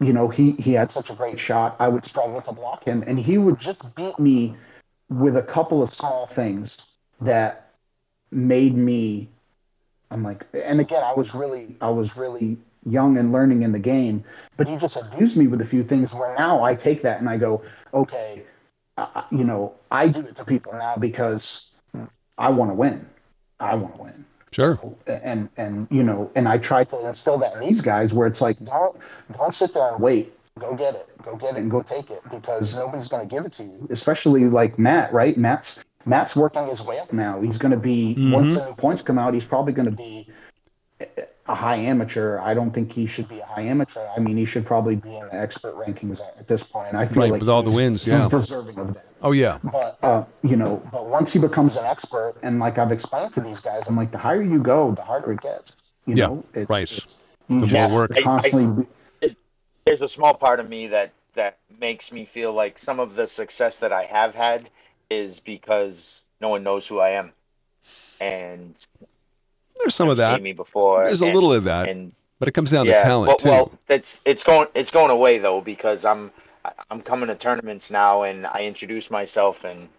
you know, he, he had such a great shot. I would struggle to block him, and he would just beat me with a couple of small things that made me, I'm like, and again, I was really, I was really young and learning in the game, but he just abused me with a few things where now I take that and I go, okay, uh, you know, I do it to people now because I want to win. I want to win. Sure. And, and, you know, and I try to instill that in these guys where it's like, don't, don't sit there and wait, go get it, go get it and go take it because nobody's going to give it to you. Especially like Matt, right? Matt's, Matt's working his way up now. He's going to be, mm-hmm. once the points come out, he's probably going to be a high amateur. I don't think he should be a high amateur. I mean, he should probably be in the expert rankings at this point. I feel right, like with all the wins, yeah. He's deserving of that. Oh yeah. But uh, you know, but once he becomes an expert, and like I've explained to these guys, I'm like, the higher you go, the harder it gets. You yeah, know, it's, right. It's, you the just more work. Constantly. I, I, there's a small part of me that that makes me feel like some of the success that I have had is because no one knows who I am, and. There's some I've of that. Seen me before, There's and, a little of that, and, but it comes down yeah, to talent well, too. Well, it's it's going it's going away though because I'm I'm coming to tournaments now and I introduce myself and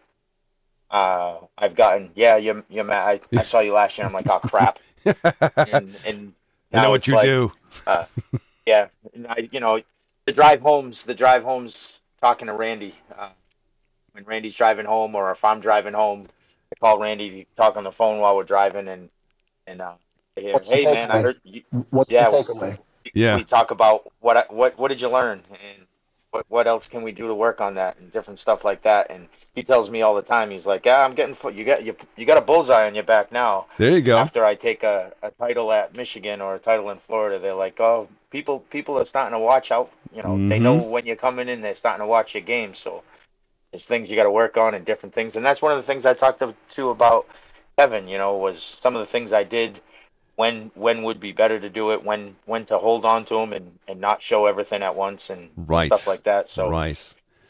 uh, I've gotten yeah you're you're Matt I, I saw you last year I'm like oh crap and, and I know what you like, do uh, yeah and I you know the drive home's the drive home's talking to Randy uh, when Randy's driving home or if I'm driving home I call Randy to talk on the phone while we're driving and. And uh, hey man, away? I heard you. What's yeah, the takeaway? We, yeah, we talk about what I, what what did you learn, and what what else can we do to work on that, and different stuff like that. And he tells me all the time, he's like, "Yeah, I'm getting you got you you got a bullseye on your back now." There you go. After I take a, a title at Michigan or a title in Florida, they're like, "Oh, people people are starting to watch out. You know, mm-hmm. they know when you're coming in, they're starting to watch your game. So there's things you got to work on and different things. And that's one of the things I talked to, to about." Kevin, you know, was some of the things I did, when when would be better to do it, when when to hold on to them and, and not show everything at once and right. stuff like that. So right.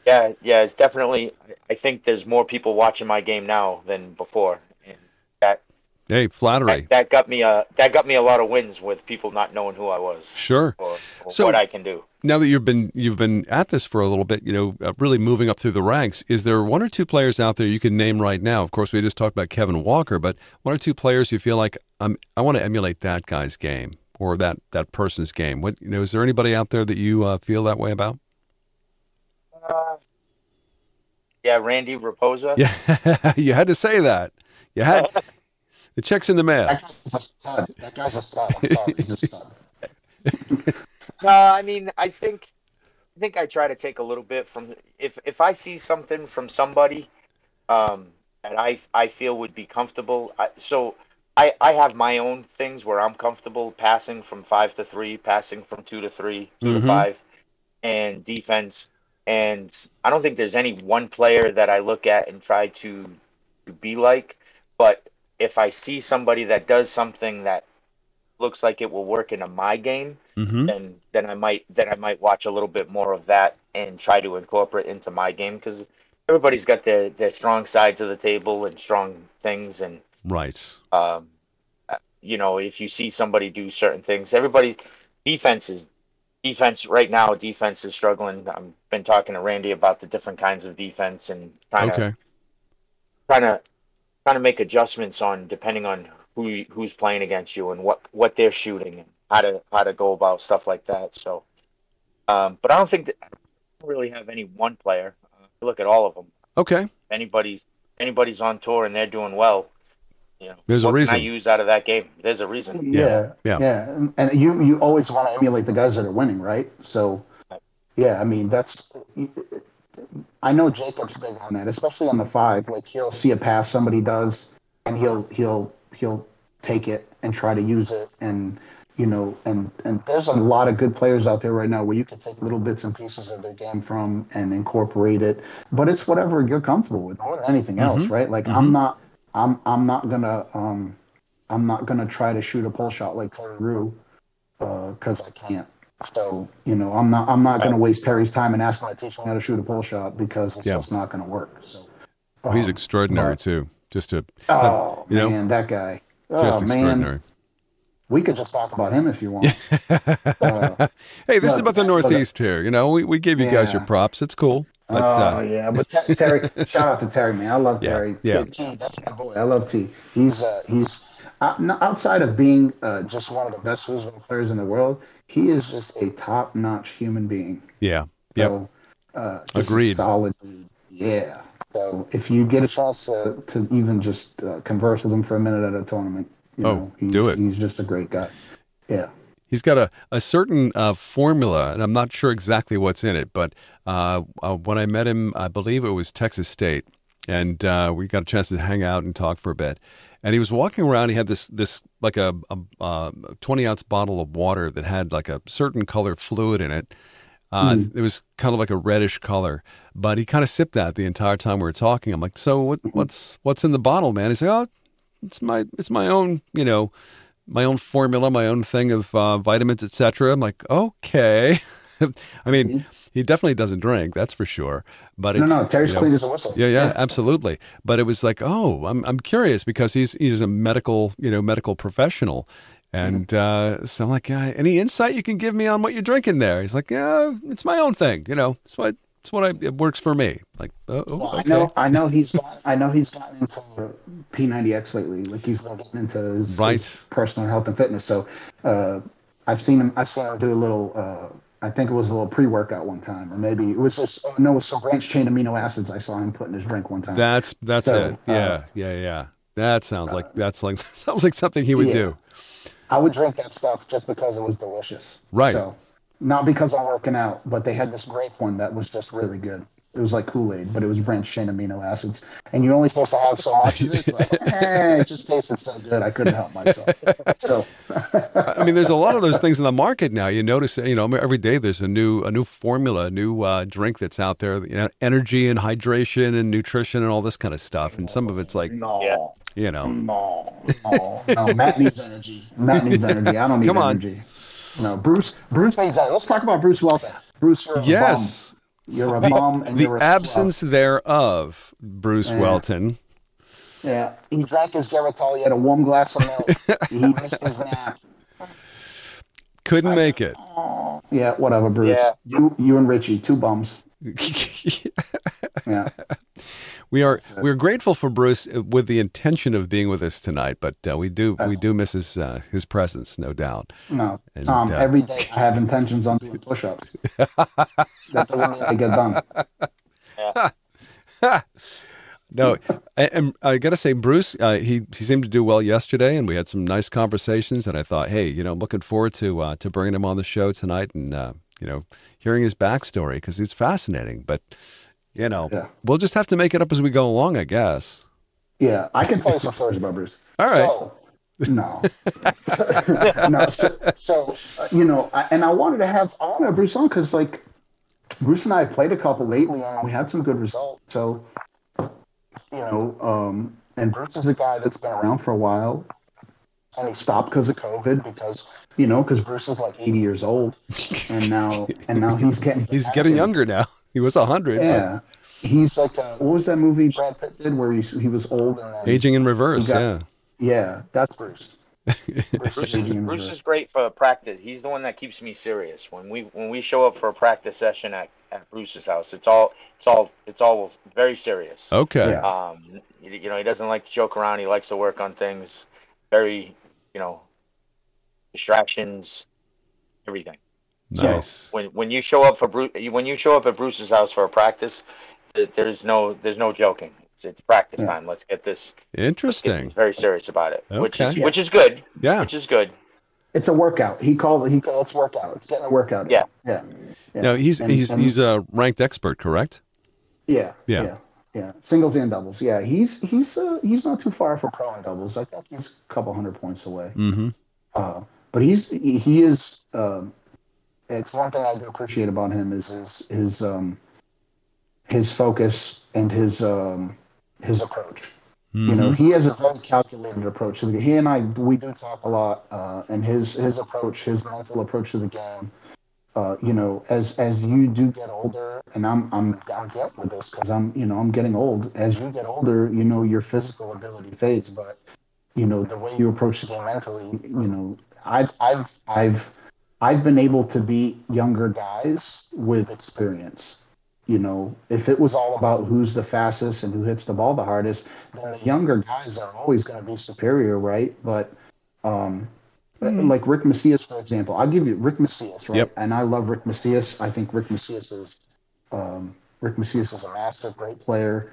Yeah, yeah, it's definitely. I think there's more people watching my game now than before. And that hey, flattery. That, that got me a that got me a lot of wins with people not knowing who I was. Sure. Or, or so, what I can do. Now that you've been you've been at this for a little bit, you know, uh, really moving up through the ranks. Is there one or two players out there you can name right now? Of course, we just talked about Kevin Walker, but one or two players you feel like I'm I want to emulate that guy's game or that that person's game. What you know? Is there anybody out there that you uh, feel that way about? Uh, yeah, Randy Raposa. Yeah, you had to say that. You had it checks in the mail. That guy's a stud. That guy's a stud. I'm sorry, he's a stud. No, I mean, I think, I think I try to take a little bit from if if I see something from somebody, um, and I I feel would be comfortable. I, so I I have my own things where I'm comfortable passing from five to three, passing from two to three, two mm-hmm. to five, and defense. And I don't think there's any one player that I look at and try to be like. But if I see somebody that does something that looks like it will work into my game, mm-hmm. then then I might then I might watch a little bit more of that and try to incorporate into my game, because everybody's got their, their strong sides of the table and strong things. And right, um, you know, if you see somebody do certain things, everybody's defense is. Defense right now, defense is struggling. I've been talking to Randy about the different kinds of defense and trying okay. to trying to trying to make adjustments on depending on who who's playing against you and what, what they're shooting and how to how to go about stuff like that. So, um, but I don't think that I don't really have any one player. Uh, look at all of them. Okay. If anybody's anybody's on tour and they're doing well. You know, there's what a reason. Can I use out of that game? There's a reason. Yeah, yeah, yeah. And, and you, you always want to emulate the guys that are winning, right? So, yeah, I mean, that's. I know Jacob's big on that, especially on the five. Like he'll see a pass somebody does, and he'll he'll he'll take it and try to use it, and you know, and and there's a lot of good players out there right now where you can take little bits and pieces of their game from and incorporate it. But it's whatever you're comfortable with, more than anything else, mm-hmm. right? Like mm-hmm. I'm not. I'm I'm not gonna um I'm not gonna try to shoot a pull shot like Terry Rue, uh, because I can't. So you know I'm not I'm not gonna waste Terry's time and ask my teacher how to shoot a pull shot because it's yeah. just not gonna work. So um, he's extraordinary but, too. Just to oh you know, man, that guy oh, just extraordinary. Man. We could just talk about him if you want. uh, hey, this but, is about the Northeast but, here. You know, we we gave you yeah. guys your props. It's cool. But, oh uh, yeah, but Ter- Terry, shout out to Terry, man. I love yeah, Terry. Yeah, T, that's my boy. I love T. He's uh, he's uh, outside of being uh, just one of the best foosball players in the world, he is just a top-notch human being. Yeah, yeah. So, uh, agreed. Solid, yeah. So if you get a chance uh, to even just uh, converse with him for a minute at a tournament, you oh, know, he's, do it. He's just a great guy. Yeah. He's got a, a certain uh, formula, and I'm not sure exactly what's in it, but uh, uh, when I met him, I believe it was Texas State, and uh, we got a chance to hang out and talk for a bit. And he was walking around. He had this, this like a twenty-ounce bottle of water that had like a certain color fluid in it. Uh, mm. It was kind of like a reddish color, but he kind of sipped that the entire time we were talking. I'm like, so what, what's what's in the bottle, man? He's like, oh, it's my it's my own, you know, my own formula, my own thing of uh, vitamins, et cetera. I'm like, okay. I mean, mm-hmm. he definitely doesn't drink, that's for sure. But it's, no, no, Terry's you know, clean as a whistle. Yeah, yeah, yeah, absolutely. But it was like, oh, I'm I'm curious because he's he's a medical, you know, medical professional, and mm-hmm. uh, so I'm like, yeah, any insight you can give me on what you're drinking there? He's like, yeah, it's my own thing, you know. It's what it's what I, it works for me. Like, oh, well, okay. I know, I know he's got, I know he's gotten into P ninety X lately. Like he's been getting into his, right. his personal health and fitness. So, uh, I've seen him. I've seen him do a little. Uh, I think it was a little pre-workout one time, or maybe it was just oh, no, it was some branch chain amino acids. I saw him put in his drink one time. That's that's so, it. Yeah, uh, yeah, yeah. That sounds uh, like that's like sounds like something he would yeah. do. I would drink that stuff just because it was delicious. Right. So, not because I'm working out, but they had this grape one that was just really good. It was like Kool-Aid, but it was branched chain amino acids. And you're only supposed to have so much of it. Like, eh, it just tasted so good, I couldn't help myself. So, I mean, there's a lot of those things in the market now. You notice, you know, every day there's a new a new formula, a new uh, drink that's out there. You know, energy and hydration and nutrition and all this kind of stuff. And some of it's like, no, you know. No, no, no. Matt needs energy. Matt needs energy. I don't need Come on. energy. No, Bruce, Bruce needs energy. Let's talk about Bruce Welton. Bruce, you're a yes. bum. You're a the, bum and the you're a absence slough. Thereof, Bruce yeah. Welton. Yeah, he drank his Geritol. He had a warm glass of milk. He missed his nap. Couldn't I, make it. Oh, yeah, whatever, Bruce. Yeah. You, you and Richie, two bums. yeah. We are we're grateful for Bruce with the intention of being with us tonight, but uh, we do we do miss his uh, his presence, no doubt. No, and, Tom, uh, every day I have intentions on doing push-ups. That doesn't really get done. Yeah. No, I, I got to say, Bruce, uh, he he seemed to do well yesterday, and we had some nice conversations. And I thought, hey, you know, I'm looking forward to uh, to bringing him on the show tonight, and uh, you know, hearing his backstory because it's fascinating. But you know, yeah. we'll just have to make it up as we go along, I guess. Yeah, I can tell you some stories about Bruce. All right. So, no, no. So, so uh, you know, I, and I wanted to have I wanted to have Bruce on because like Bruce and I played a couple lately, and we had some good results. So. You know, um, and Bruce is a guy that's been around for a while, and he stopped because of COVID. Because you know, because Bruce is like eighty years old, and now and now he's getting he's getting younger now. He was a hundred. Yeah, but... he's like a, what was that movie Brad Pitt did where he he was old and then aging in reverse? Got, yeah, yeah, that's Bruce. Bruce, Bruce, is, Bruce is great for practice. He's the one that keeps me serious when we when we show up for a practice session at. At Bruce's house, it's all, it's all, it's all very serious. Okay. Yeah. Um, you, you know, he doesn't like to joke around. He likes to work on things, very, you know, distractions, everything. Nice. So when when you show up for Bruce, when you show up at Bruce's house for a practice, there's no there's no joking. It's, it's practice yeah. time. Let's get this. Interesting. Get this very serious about it, okay. which is yeah. which is good. Yeah. Which is good. It's a workout. He called it. He called it's workout. It's getting a workout. Yeah, yeah. yeah. No, he's and, he's and, he's a ranked expert, correct? Yeah, yeah, yeah, yeah. Singles and doubles. Yeah, he's he's uh, he's not too far for pro and doubles. I think he's a couple hundred points away. Mm-hmm. Uh, but he's he, he is. Um, it's one thing I do appreciate about him is his his um, his focus and his um, his approach. You know, he has a very calculated approach. So he and I, we do talk a lot, uh, and his his approach, his mental approach to the game. Uh, you know, as as you do get older, and I'm I'm I'm dealing with this because I'm you know I'm getting old. As you get older, you know your physical ability fades, but you know the way you approach the game mentally. You know, I've I've I've I've been able to beat younger guys with experience. You know, if it was all about who's the fastest and who hits the ball the hardest, then the younger guys are always going to be superior, right? But um, mm. like Rick Macias, for example, I'll give you Rick Macias, right? Yep. And I love Rick Macias. I think Rick Macias is um, Rick Macias is a master, great player.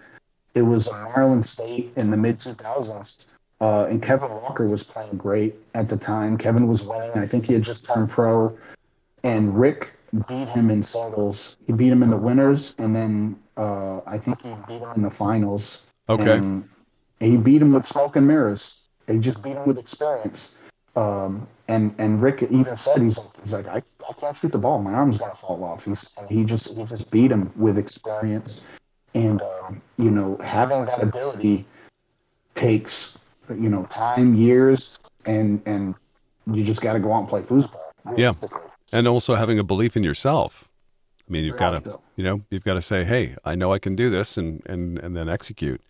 It was Maryland State in the mid two thousands, uh, and Kevin Walker was playing great at the time. Kevin was winning. I think he had just turned pro, and Rick beat him in singles. He beat him in the winners, and then uh, I think he beat him in the finals. Okay. And he beat him with smoke and mirrors. He just beat him with experience. Um, and and Rick even said he's he's like I, I can't shoot the ball. My arm's gonna fall off. He's and he just he just beat him with experience. And um, you know, having that ability takes you know time, years, and and you just got to go out and play foosball. Yeah. And also having a belief in yourself. I mean, you've got to, you know, you've got to say, "Hey, I know I can do this," and and, and then execute.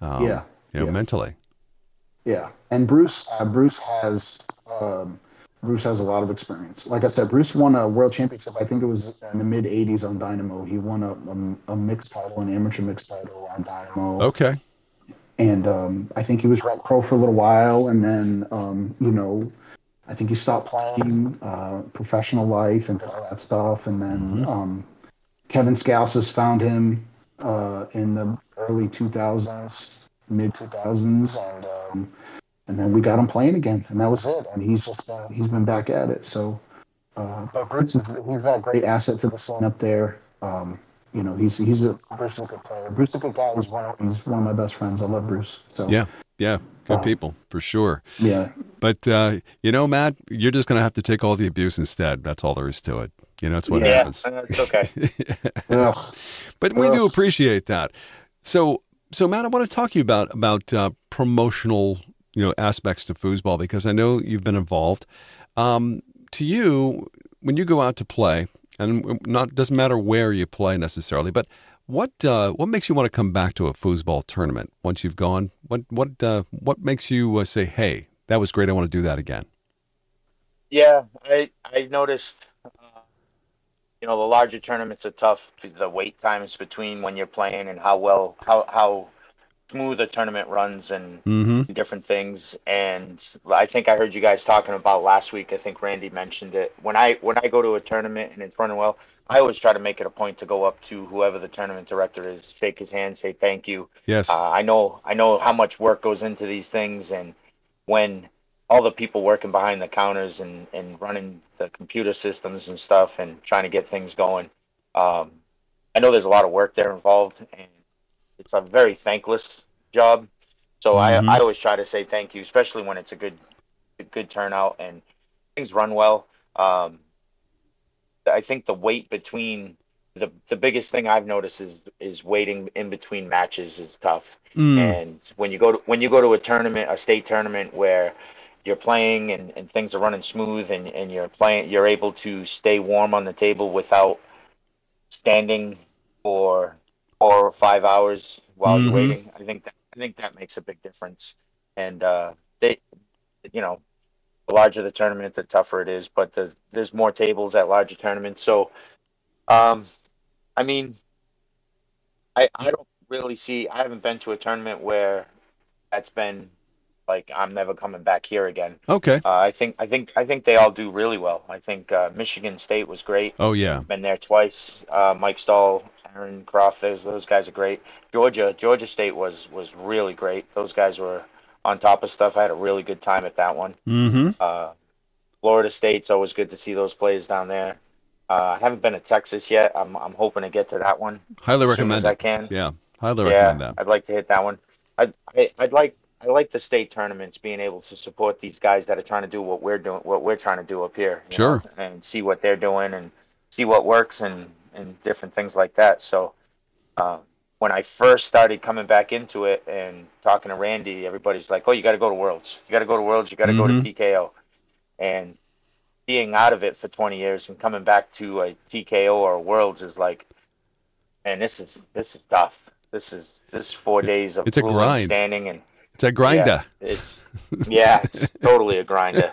Um, yeah, you know, yeah. mentally. Yeah, and Bruce, uh, Bruce has, um, Bruce has a lot of experience. Like I said, Bruce won a world championship. I think it was in the mid eighties on Dynamo. He won a, a, a mixed title, an amateur mixed title on Dynamo. Okay. And um, I think he was ranked pro for a little while, and then um, you know. I think he stopped playing uh, professional life and all that stuff. And then mm-hmm. um, Kevin Scalsis found him uh, in the early two thousands, mid two thousands. And um, and then we got him playing again. And that was it. And he's just uh, he's been back at it. So, uh, but Bruce, he's been a great asset to the scene up there. Um, you know, he's he's a, Bruce is a good player. Bruce is a good guy. He's one, of, he's one of my best friends. I love Bruce. So yeah, yeah. Good people, for sure. Yeah. But, uh, you know, Matt, you're just going to have to take all the abuse instead. That's all there is to it. You know, that's what yeah, happens. Yeah, it's okay. yeah. But we Ugh. do appreciate that. So, so Matt, I want to talk to you about, about uh, promotional, you know, aspects to foosball, because I know you've been involved. Um, to you, when you go out to play, And not doesn't matter where you play necessarily, but what uh, what makes you want to come back to a foosball tournament once you've gone? What what uh, what makes you uh, say, "Hey, that was great. I want to do that again"? Yeah, I I noticed, uh, you know, the larger tournaments are tough. The wait times between when you're playing and how well how how smooth a tournament runs and mm-hmm. different things. And I think I heard you guys talking about last week. I think Randy mentioned it. When I when I go to a tournament and it's running well, I always try to make it a point to go up to whoever the tournament director is, shake his hand, say thank you. Yes, uh, I know I know how much work goes into these things, and when all the people working behind the counters and, and running the computer systems and stuff and trying to get things going, um, I know there's a lot of work there involved, and it's a very thankless job. So mm-hmm. I I always try to say thank you, especially when it's a good a good turnout and things run well. Um, I think the wait between the the biggest thing I've noticed is is waiting in between matches is tough. Mm. And when you go to when you go to a tournament, a state tournament where you're playing and, and things are running smooth and, and you're playing, you're able to stay warm on the table without standing for four or five hours while mm-hmm. you're waiting. I think that I think that makes a big difference. And uh, they, you know. The larger the tournament, the tougher it is, but the, there's more tables at larger tournaments. So, um, I mean, I I don't really see, I haven't been to a tournament where that's been like, I'm never coming back here again. Okay. Uh, I think, I think, I think they all do really well. I think uh, Michigan State was great. Oh yeah. Been there twice. Uh, Mike Stahl, Aaron Croft, those, those guys are great. Georgia, Georgia State was, was really great. Those guys were on top of stuff. I had a really good time at that one. Mm-hmm. Uh, Florida State's always good to see those plays down there. Uh, I haven't been to Texas yet. I'm I'm hoping to get to that one. Highly as recommend. Soon as I can. Yeah, highly yeah, recommend that. I'd like to hit that one. I, I I'd like I like the state tournaments being able to support these guys that are trying to do what we're doing, what we're trying to do up here. Sure. Know, and see what they're doing and see what works and and different things like that. So. Uh, When I first started coming back into it and talking to Randy, everybody's like, "Oh, you got to go to Worlds. You got to go to Worlds. You got to mm-hmm. go to T K O." And being out of it for twenty years and coming back to a T K O or a Worlds is like, man, this is this is tough. This is this is four days of it's a grind, standing and it's a grinder. Yeah, it's yeah, it's totally a grinder,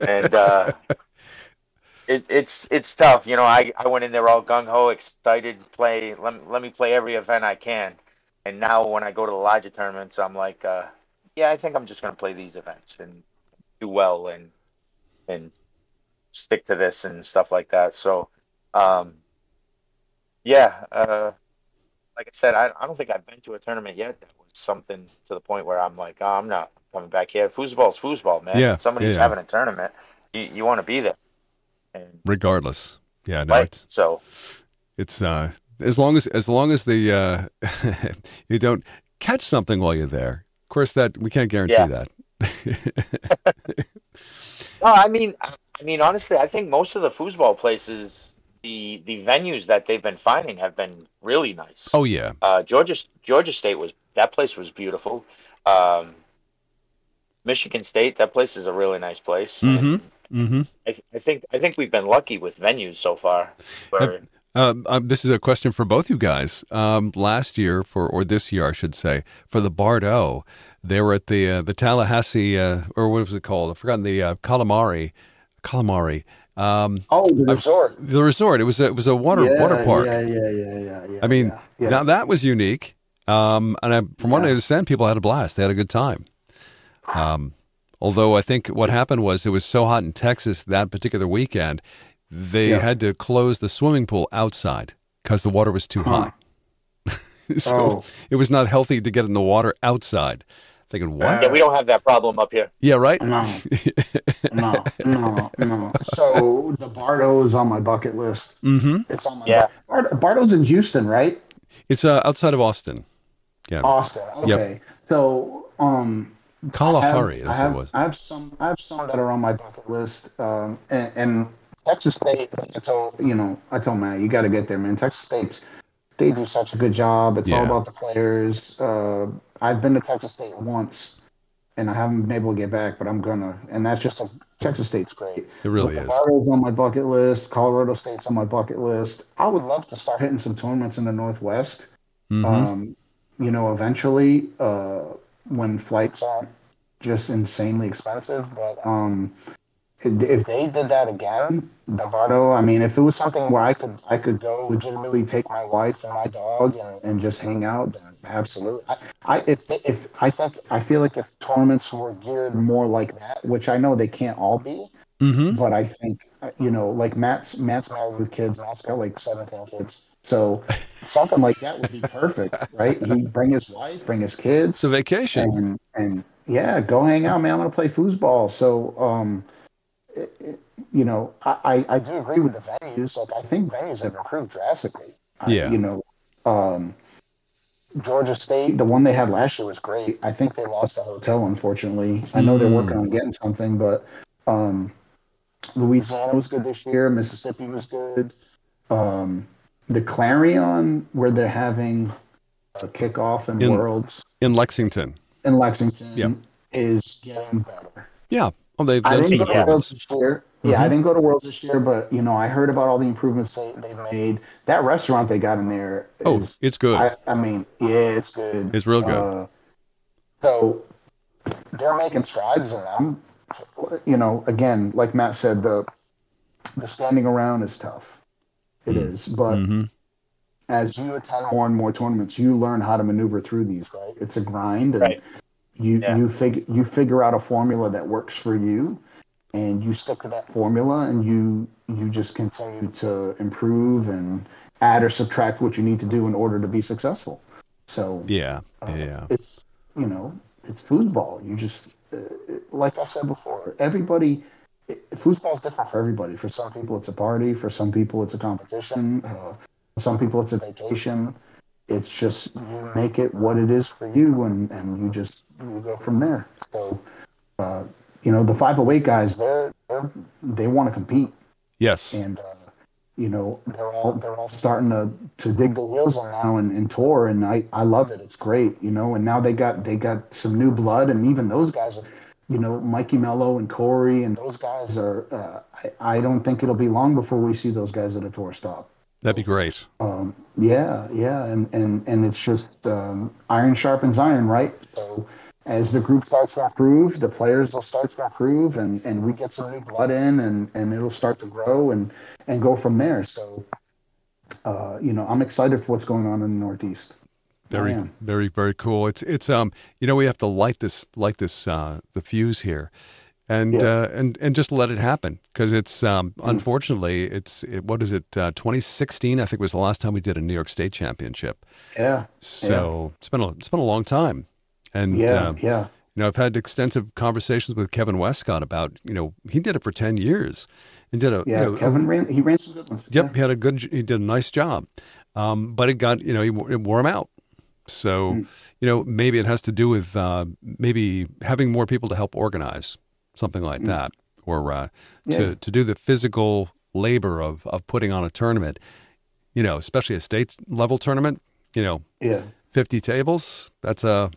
and uh, It, it's it's tough, you know. I, I went in there all gung ho, excited, play. Let, let me play every event I can. And now when I go to the larger tournaments, I'm like, uh, yeah, I think I'm just gonna play these events and do well and and stick to this and stuff like that. So, um, yeah, uh, like I said, I I don't think I've been to a tournament yet that was something to the point where I'm like, oh, I'm not coming back here. Foosball's foosball, man. Yeah, somebody's yeah. having a tournament. You you want to be there. And regardless, yeah, no, right. it's, so it's uh, as long as as long as the uh, you don't catch something while you're there. Of course, that we can't guarantee yeah. that. No, I mean, I mean, honestly, I think most of the foosball places, the the venues that they've been finding have been really nice. Oh yeah, uh, Georgia Georgia State was that place was beautiful. Um, Michigan State, that place is a really nice place. Mm-hmm. And, Mm-hmm. I, th- I think I think we've been lucky with venues so far. Where... Uh, um, this is a question for both you guys. Um, last year, for or this year, I should say, for the Bardo, they were at the uh, the Tallahassee uh, or what was it called? I've forgotten the uh, calamari, calamari. Um, oh, the resort. I, the resort. It was a, it was a water yeah, water park. Yeah, yeah, yeah, yeah. yeah I mean, yeah, yeah. now that was unique. Um, and I, from yeah. what I understand, people had a blast. They had a good time. Um. Although I think what happened was it was so hot in Texas that particular weekend, they yeah. had to close the swimming pool outside because the water was too hot. so oh. It was not healthy to get in the water outside. Thinking, what? Yeah, we don't have that problem up here. Yeah, right? No, no, no, no. So the Bardo is on my bucket list. Mm-hmm. It's on my yeah. bucket list. Bardo's in Houston, right? It's uh, outside of Austin. Yeah. Austin, okay. Yep. So... um. Kalahari, that's what it was. I have some, I have some that are on my bucket list. Um, and, and Texas State, I told you know, I told Matt, you got to get there, man. Texas State's, they do such a good job. It's yeah. all about the players. Uh, I've been to Texas State once, and I haven't been able to get back, but I'm gonna. And that's just a, Texas State's great. It really is. Colorado's on my bucket list. Colorado State's on my bucket list. I would love to start hitting some tournaments in the Northwest. Mm-hmm. Um, you know, eventually, uh, when flights aren't just insanely expensive, but um, if they did that again, Novato, I mean, if it was something where I could I could go legitimately take my wife and my dog and, and just hang out, then absolutely. I, I if if I think I feel like if tournaments were geared more like that, which I know they can't all be, mm-hmm. but I think, you know, like Matt's Matt's married with kids. Matt's got like seventeen kids. So something like that would be perfect, right? He'd bring his wife, bring his kids. It's a vacation. And, and yeah, go hang out, man. I'm going to play foosball. So, um, it, it, you know, I, I, I do agree with the venues. Like, I think venues have improved drastically. Yeah. I, you know, um, Georgia State, the one they had last year was great. I think they lost the hotel, unfortunately. I know mm. they're working on getting something, but um, Louisiana was good this year. Mississippi was good. Um The Clarion, where they're having a kickoff in, in Worlds. In Lexington. In Lexington yep. is getting better. Yeah. Well, they've, they've I didn't go to Worlds this year. Mm-hmm. Yeah, I didn't go to Worlds this year, but, you know, I heard about all the improvements they, they've made. That restaurant they got in there. Is, oh, it's good. I, I mean, yeah, it's good. It's real good. Uh, so they're making strides, and I'm, you know, again, like Matt said, the the standing around is tough. It is, but mm-hmm. as you attend more and more tournaments, you learn how to maneuver through these, right? It's a grind, and right. you yeah. you figure you figure out a formula that works for you, and you stick to that formula, and you you just continue to improve and add or subtract what you need to do in order to be successful. So yeah, uh, yeah, it's you know it's foosball. You just uh, like I said before, everybody. Foosball is different for everybody. For some people, it's a party. For some people, it's a competition. Uh, for some people, it's a vacation. It's just you make it what it is for you, and, and you just you go from there. So, uh, you know, the five oh eight guys, they're, they're they want to compete. Yes. And uh, you know, they're all they're all starting to, to dig the wheels on now and, and tour, and I, I love it. It's great, you know. And now they got they got some new blood, and even those guys. Are, You know, Mikey Mello and Corey and those guys are, uh, I, I don't think it'll be long before we see those guys at a tour stop. That'd be great. Um, yeah, yeah. And, and, and it's just um, iron sharpens iron, right? So as the group starts to improve, the players will start to improve and, and we get some new blood in and, and it'll start to grow and, and go from there. So, uh, you know, I'm excited for what's going on in the Northeast. Very, very, very cool. It's, it's, um, you know, we have to light this, light this, uh, the fuse here and, yeah. uh, and, and just let it happen. Cause it's, um, mm. unfortunately it's, it, what is it? Uh, twenty sixteen, I think was the last time we did a New York State championship. Yeah. So yeah. it's been a, it's been a long time. And, yeah, um, yeah. you know, I've had extensive conversations with Kevin Westcott about, you know, he did it for ten years and did a, yeah, you know, Kevin ran, he ran some good ones. Yep. Yeah. He had a good, he did a nice job. Um, but it got, you know, he, it wore him out. So, you know, maybe it has to do with uh, maybe having more people to help organize something like that or uh, yeah. to, to do the physical labor of, of putting on a tournament, you know, especially a state level tournament, you know, yeah. fifty tables. That's a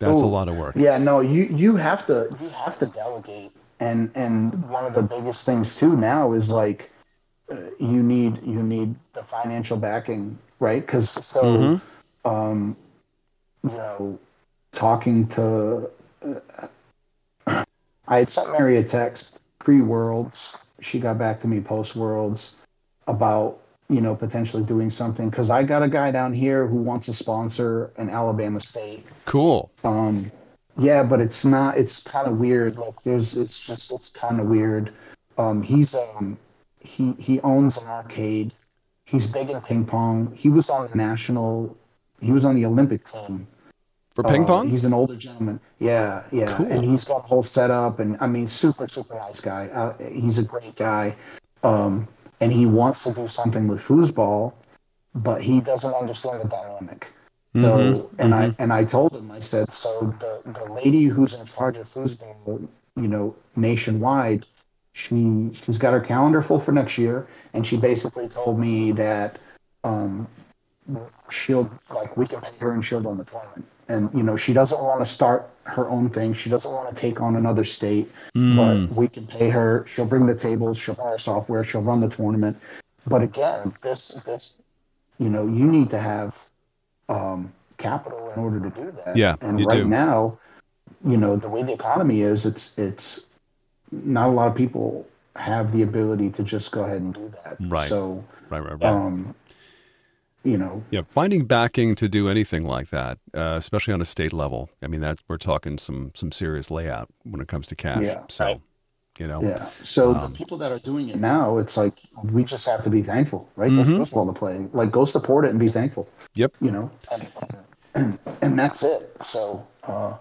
that's Ooh. a lot of work. Yeah, no, you, you have to you have to delegate. And and one of the biggest things, too, now is like uh, you need you need the financial backing. Right. Because so. Mm-hmm. Um, you know, talking to, uh, I had sent Mary a text pre-Worlds. She got back to me post-Worlds about, you know, potentially doing something. Cause I got a guy down here who wants to sponsor an Alabama State. Cool. Um, yeah, but it's not, it's kind of weird. Like there's, it's just, it's kind of weird. Um, he's, um, he, he owns an arcade. He's big in ping pong. He was on the national He was on the Olympic team for ping pong. Uh, he's an older gentleman. Yeah. Yeah. Cool. And he's got a whole setup and I mean, super, super nice guy. Uh, he's a great guy. Um, and he wants to do something with foosball, but he doesn't understand the dynamic. Mm-hmm. So, and mm-hmm. I, and I told him, I said, so the, the lady who's in charge of foosball, you know, nationwide, she, she's got her calendar full for next year. And she basically told me that, um, she'll like we can pay her and she'll run the tournament and, you know, she doesn't want to start her own thing. She doesn't want to take on another state, mm. but we can pay her. She'll bring the tables. She'll buy our software. She'll run the tournament. But again, this, this, you know, you need to have um, capital in order to do that. Yeah, and right do. now, you know, the way the economy is, it's it's not a lot of people have the ability to just go ahead and do that. Right. So, right, right, right. Um, you know, yeah, finding backing to do anything like that, uh, especially on a state level. I mean, that's we're talking some some serious layout when it comes to cash. Yeah, so, right. you know, yeah. So um, the people that are doing it now, it's like we just have to be thankful, right? Mm-hmm. That's football to play. Like, go support it and be thankful. Yep. You know, and and, and that's it. So, uh,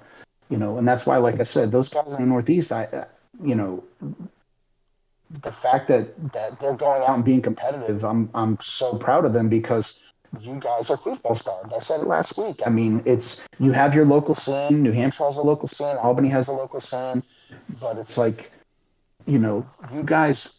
you know, and that's why, like I said, those guys in the Northeast, I, you know, the fact that that they're going out and being competitive, I'm I'm so proud of them because. You guys are football stars. I said it last week. I mean, it's you have your local scene. New Hampshire has a local scene. Albany has a local scene. But it's like, you know, you guys,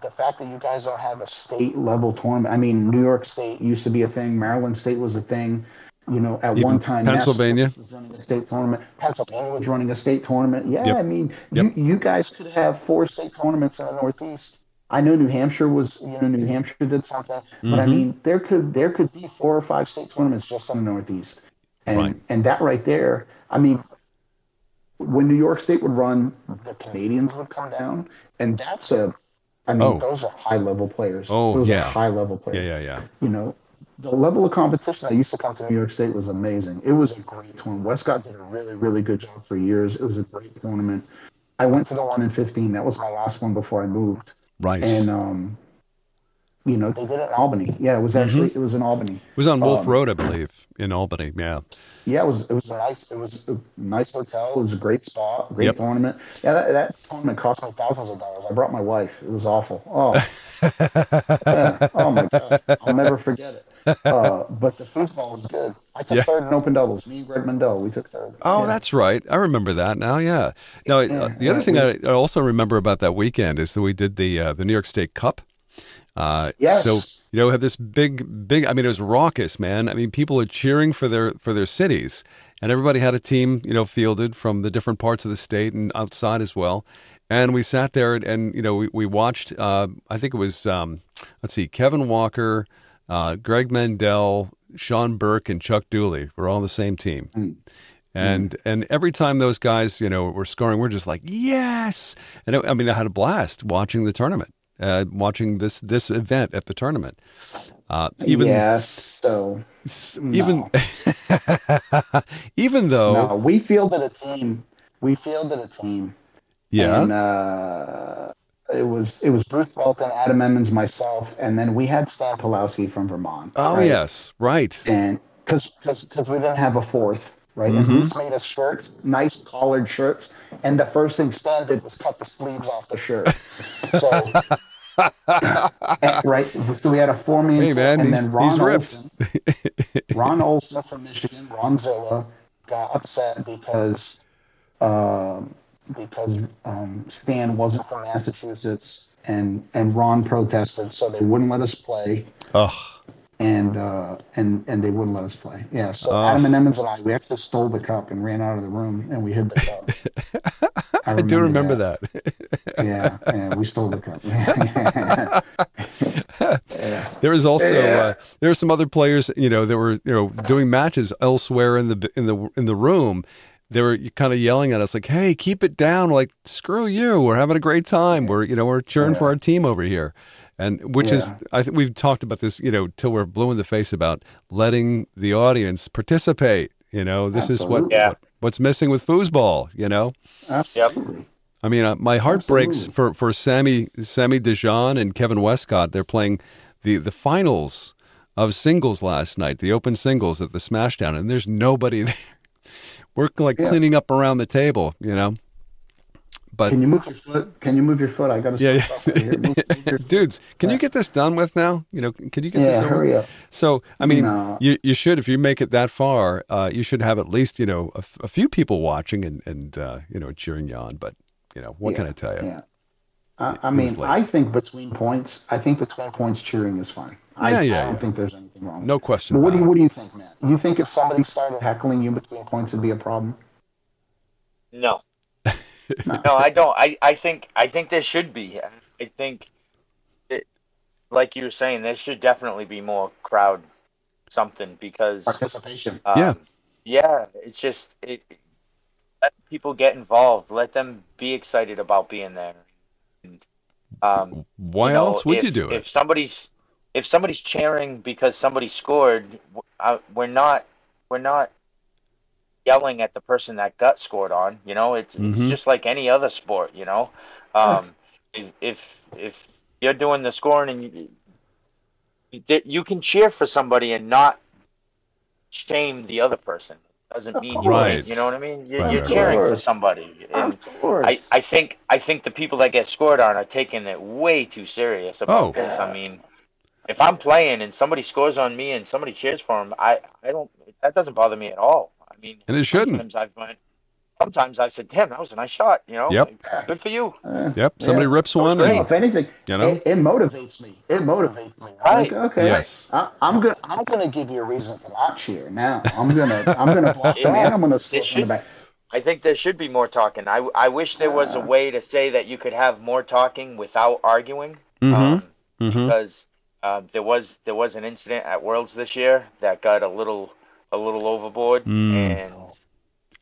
the fact that you guys don't have a state-level tournament. I mean, New York State used to be a thing. Maryland State was a thing. You know, at Even one time, Pennsylvania was running a state tournament. Pennsylvania was running a state tournament. Yeah, yep. I mean, yep. you, you guys could have four state tournaments in the Northeast. I know New Hampshire was, you know, New Hampshire did something, but mm-hmm. I mean, there could there could be four or five state tournaments just in the Northeast, and right. and that right there, I mean, when New York State would run, the Canadians would come down, and that's a, I mean, oh. those are high level players. Oh those yeah, are high level players. Yeah, yeah, yeah. You know, the level of competition that used to come to New York State was amazing. It was a great tournament. Westcott did a really really good job for years. It was a great tournament. I went to the one in fifteen. That was my last one before I moved. Right. And, um, you know, they did it in Albany. Yeah, it was actually, mm-hmm. it was in Albany. It was on Wolf um, Road, I believe, in Albany. Yeah. Yeah, it was, it was a nice, it was a nice hotel. It was a great spot, great yep. tournament. Yeah, that, that tournament cost me thousands of dollars. I brought my wife. It was awful. Oh, yeah. Oh my God. I'll never forget it. Uh, but the football was good. I took yeah. third in open doubles. Me and Greg Mendel, we took third. Oh, yeah. That's right. I remember that now, yeah. Now, yeah, uh, the other yeah, thing we, I, I also remember about that weekend is that we did the uh, the New York State Cup. Uh, yes. So, you know, we had this big, big, I mean, it was raucous, man. I mean, people are cheering for their for their cities. And everybody had a team, you know, fielded from the different parts of the state and outside as well. And we sat there and, and you know, we, we watched, uh, I think it was, um, let's see, Kevin Walker, uh, Greg Mendel, Sean Burke and Chuck Dooley were all on the same team. Mm. And mm. and every time those guys, you know, were scoring, we're just like, yes. And it, I mean, I had a blast watching the tournament, uh, watching this this event at the tournament. Uh, even yeah, so even no. even though no, we fielded a team, we fielded a team. Yeah. And, uh, It was it was Bruce Walton, Adam Emmons, myself, and then we had Stan Pulowski from Vermont. Oh right? yes, right. And because because we didn't have a fourth, right? Mm-hmm. And Bruce made us shirts, nice collared shirts, and the first thing Stan did was cut the sleeves off the shirt. So. and, right, so we had a four man, hey, man and then Ron Olson, Ron Olson from Michigan, Ron Zilla got upset because. Um, because um, Stan wasn't from Massachusetts, and, and Ron protested, so they wouldn't let us play. Ugh. And uh, and and they wouldn't let us play. Yeah, so Ugh. Adam and Emmons and I, we actually stole the cup and ran out of the room, and we hid the cup. I, I do remember that. that. yeah, yeah, we stole the cup. yeah. There was also yeah. uh, there were some other players, you know, that were you know doing matches elsewhere in the in the in the room. They were kind of yelling at us like, hey, keep it down. We're like, screw you. We're having a great time. We're, you know, we're cheering yeah. for our team over here. And which yeah. is, I think we've talked about this, you know, till we're blue in the face about letting the audience participate. You know, this Absolutely. is what, yeah. what what's missing with foosball, you know? Absolutely. I mean, uh, my heart Absolutely. breaks for, for Sammy, Sammy DeJean and Kevin Westcott. They're playing the, the finals of singles last night, the open singles at the Smashdown, and there's nobody there. We're like yeah. cleaning up around the table, you know. But can you move your foot? Can you move your foot? I got to yeah, stop yeah. over here. Move, move your foot. Dudes, can yeah. you get this done with now? You know, can you get yeah, this over? Hurry up. So, I mean, no. you you should if you make it that far, uh, you should have at least you know a, a few people watching and and uh, you know cheering you on. But you know, what yeah, can I tell you? Yeah. I, I mean, I think between points, I think between points cheering is fine. Yeah, I, yeah, I don't yeah. think there's anything something wrong. No question. But what do you what do you think, Matt? You think if somebody started heckling you between points, it'd be a problem? No. no. no, I don't. I, I think I think there should be. I think, it, like you were saying, there should definitely be more crowd something because participation. Um, yeah. Yeah, it's just it. Let people get involved. Let them be excited about being there. And, um, Why you know, else would if, you do it? If somebody's if somebody's cheering because somebody scored, I, we're not we're not yelling at the person that got scored on. You know, it's mm-hmm. it's just like any other sport. You know, um, if, if if you're doing the scoring and you, you can cheer for somebody and not shame the other person. Doesn't mean you right. you know what I mean? You're, right. you're cheering for somebody. And of course. I, I think I think the people that get scored on are taking it way too serious about oh. this. I mean, if I'm playing and somebody scores on me and somebody cheers for them, I, I don't that doesn't bother me at all. I mean, and it shouldn't. Sometimes I've sometimes I've said, "Damn, that was a nice shot," you know. Yep. Like, good for you. Uh, yep. Somebody yeah. rips one. And, if anything, you know, it, it motivates me. It motivates me. I'm right. Like, okay. Yes. I, I'm gonna I'm gonna give you a reason to not cheer now. I'm gonna I'm gonna block yeah. and I'm gonna score in the back. I think there should be more talking. I I wish there was a way to say that you could have more talking without arguing. Mm-hmm. Um, mm-hmm. Because uh, there was there was an incident at Worlds this year that got a little a little overboard mm. and.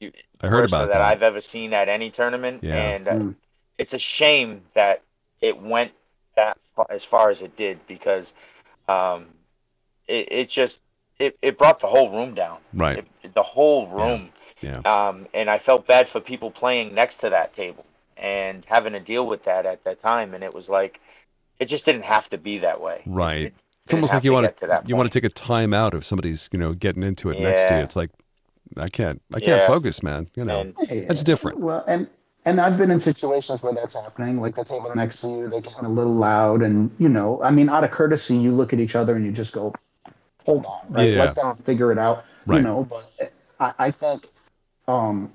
You, I heard about that. that I've ever seen at any tournament, yeah. and uh, mm. it's a shame that it went that far, as far as it did, because um, it, it just it, it brought the whole room down, right? It, the whole room, yeah. yeah. Um, and I felt bad for people playing next to that table and having to deal with that at that time, and it was like it just didn't have to be that way, right? It, it it's almost like you want to, to you want to take a time out if somebody's you know getting into it yeah. next to you. It's like. I can't. I can't yeah. focus, man. You know, yeah. that's different. Well, and and I've been in situations where that's happening. Like the table next to you, they're getting a little loud, and you know, I mean, out of courtesy, you look at each other and you just go, "Hold on, right? Yeah. Let them figure it out." Right. You know, but I, I think, um,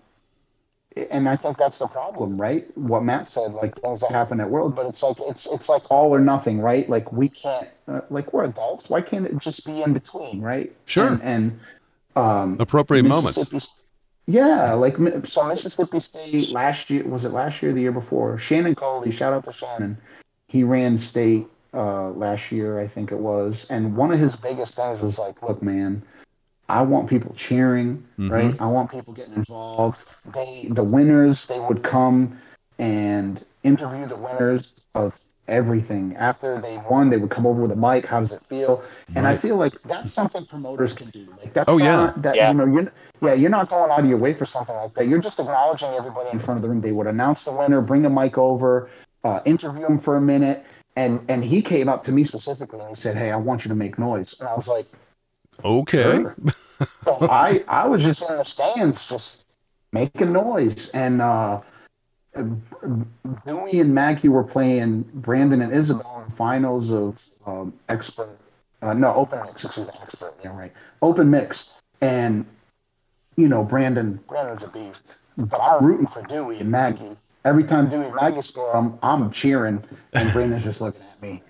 and I think that's the problem, right? What Matt said, like things that happen at World, but it's like it's it's like all or nothing, right? Like we can't, uh, like we're adults. Why can't it just be in between, right? Sure. And. and Um, appropriate moments. Yeah, like so Mississippi State last year, was it last year or the year before? Shannon Coley, shout out to Shannon. He ran state uh, last year, I think it was. And one of his biggest things was like, look, man, I want people cheering, mm-hmm. right? I want people getting involved. They, the winners, they would come and interview the winners of everything. After they won, they would come over with a mic. How does it feel? And right. I feel like that's something promoters can do. Like that's oh, not yeah. that yeah. you know you're yeah you're not going out of your way for something like that. You're just acknowledging everybody in front of the room. They would announce the winner, bring a mic over, uh, interview him for a minute, and and he came up to me specifically and he said, "Hey, I want you to make noise." And I was like, "Okay." Sure. So I I was just in the stands, just making noise and. uh Dewey and Maggie were playing Brandon and Isabel in finals of um, expert, uh, no, open mix, excuse me, expert, yeah, right, open mix. And, you know, Brandon, Brandon's a beast, but I'm rooting for Dewey and Maggie. Every time Dewey and Maggie score, I'm, I'm cheering, and Brandon's just looking at me.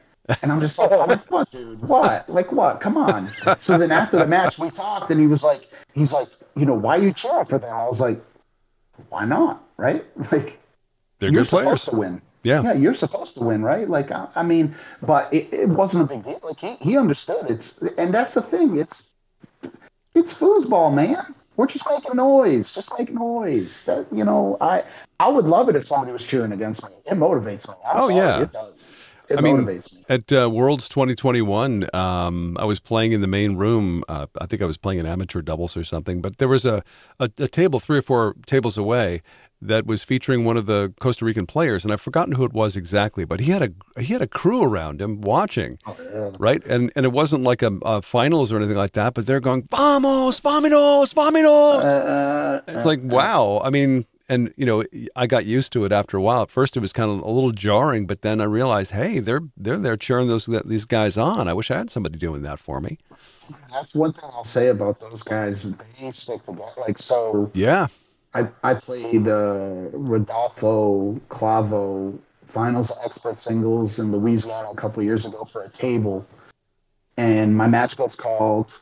And I'm just like, oh, what, dude, what? Like, what? Come on. So then after the match, we talked, and he was like, he's like, you know, why are you cheering for them? I was like, why not, right? Like, they're you're good players. Supposed to win. Yeah. Yeah, you're supposed to win, right? Like, I, I mean, but it, it wasn't a big deal. Like, he, he understood. It's, and that's the thing. It's it's foosball, man. We're just making noise. Just make noise. That, you know, I I would love it if somebody was cheering against me. It motivates me. I'm oh, sorry. yeah. It does. It I motivates mean, me. At uh, Worlds twenty twenty-one, um, I was playing in the main room. Uh, I think I was playing an amateur doubles or something, but there was a, a, a table three or four tables away that was featuring one of the Costa Rican players, and I've forgotten who it was exactly, but he had a he had a crew around him watching, oh, yeah. right? And and it wasn't like a, a finals or anything like that, but they're going, vamos, vámonos, vámonos. Uh, it's uh, like, uh, wow. I mean, and, you know, I got used to it after a while. At first, it was kind of a little jarring, but then I realized, hey, they're they're there cheering those these guys on. I wish I had somebody doing that for me. That's one thing I'll say about those guys. They stick together. Like, so... Yeah. I, I played uh, Rodolfo Clavo finals expert singles in Louisiana a couple of years ago for a table, and my match gets called,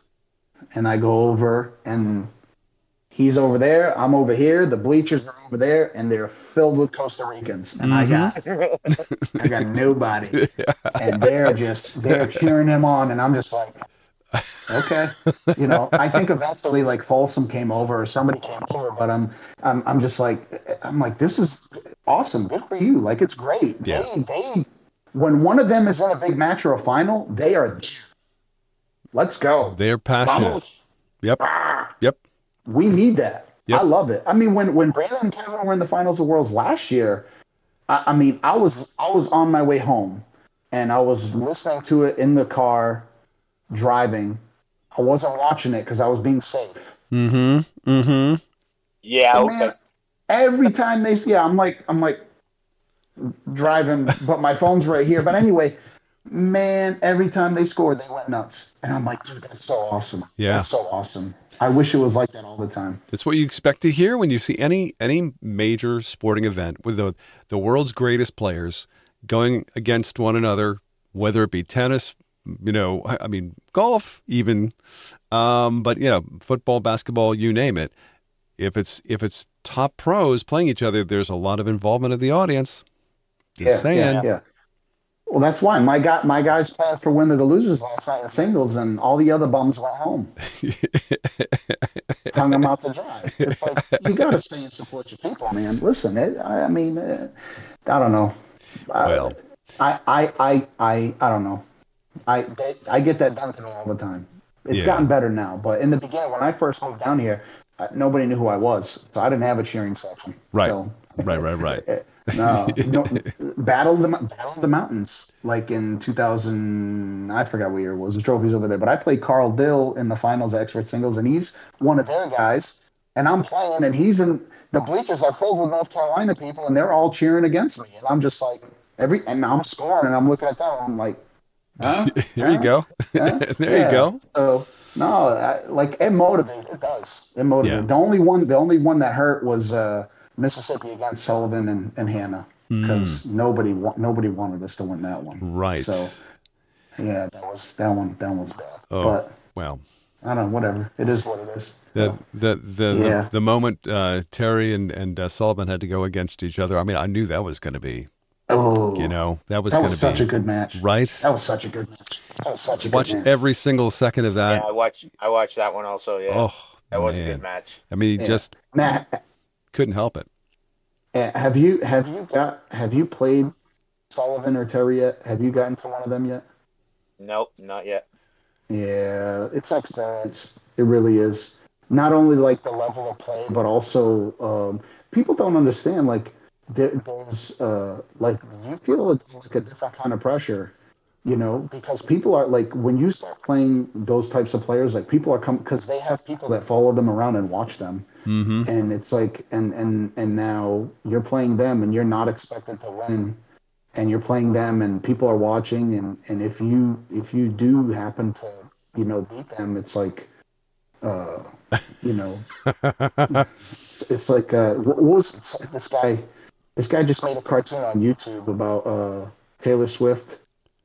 and I go over, and he's over there, I'm over here, the bleachers are over there, and they're filled with Costa Ricans, and mm-hmm. I got I got nobody, and they're just they're cheering him on, and I'm just like, okay, you know, I think eventually like Folsom came over or somebody came over, but I'm I'm I'm just like I'm like this is awesome, good for you, like it's great. Yeah. They they when one of them is in a big match or a final, they are. Let's go. They're passionate. Vamos. Yep. Arr. Yep. We need that. Yep. I love it. I mean, when, when Brandon and Kevin were in the finals of Worlds last year, I, I mean, I was I was on my way home, and I was listening to it in the car, driving. I wasn't watching it because I was being safe. Mm-hmm. Mm-hmm. Yeah. So, okay. Man, every time they, yeah, I'm like, I'm like, driving, but my phone's right here. But anyway. Man, every time they scored, they went nuts. And I'm like, dude, that's so awesome. Yeah. That's so awesome. I wish it was like that all the time. That's what you expect to hear when you see any any major sporting event with the, the world's greatest players going against one another, whether it be tennis, you know, I mean, golf even, um, but, you know, football, basketball, you name it. If it's if it's top pros playing each other, there's a lot of involvement of the audience. Just yeah, saying. Yeah, yeah. Well, that's why my guy, my guys played for Winner the Losers last night in singles, and all the other bums went home. Hung them out to dry. It's like, you got to stay and support your people, man. Listen, it, I, I mean, uh, I don't know. Well, I, I, I, I, I don't know. I, they, I get that Dunkin' all the time. It's yeah. gotten better now, but in the beginning, when I first moved down here, uh, nobody knew who I was, so I didn't have a cheering section. Right. So, right. Right. Right. No, no, battle the battle of the mountains. Like in two thousand, I forgot what year it was. The trophy's over there, but I played Carl Dill in the finals at Expert Singles, and he's one of their guys. And I'm playing, and he's in the bleachers are filled with North Carolina people, and they're all cheering against me. And I'm just like every, and I'm scoring, and I'm looking at that, and I'm like, huh? There huh? you go, huh? there yeah. you go. So no, I, like it motivates. It does. It motivates. Yeah. The only one, the only one that hurt was. Uh, Mississippi against Sullivan and, and Hannah, because mm. nobody wa- nobody wanted us to win that one. Right. So, yeah, that was that one. That one was bad. Oh, but, well. I don't know. Whatever. It is what it is. The so, the the, yeah. the the moment uh, Terry and and uh, Sullivan had to go against each other. I mean, I knew that was going to be. Oh, you know that was that was such be, a good match. Right. That was such a good match. That was such a watch good match. Watch every single second of that. Yeah, I watch. I watched that one also. Yeah. Oh, that man. was a good match. I mean, yeah. just Matt. Couldn't help it. Uh, have you have you got have you played Sullivan or Terry yet? Have you gotten to one of them yet? Nope, not yet. Yeah, it's an experience. It really is. Not only like the level of play, but also um, people don't understand. Like there, there's uh, like you feel like a different kind of pressure, you know, because people are like when you start playing those types of players, like people are coming because they have people that follow them around and watch them. Mm-hmm. And it's like, and, and, and now you're playing them and you're not expected to win and you're playing them and people are watching. And, and if you, if you do happen to, you know, beat them, it's like, uh, you know, it's, it's like, uh, what was it's like this guy, this guy just made a cartoon on YouTube about, uh, Taylor Swift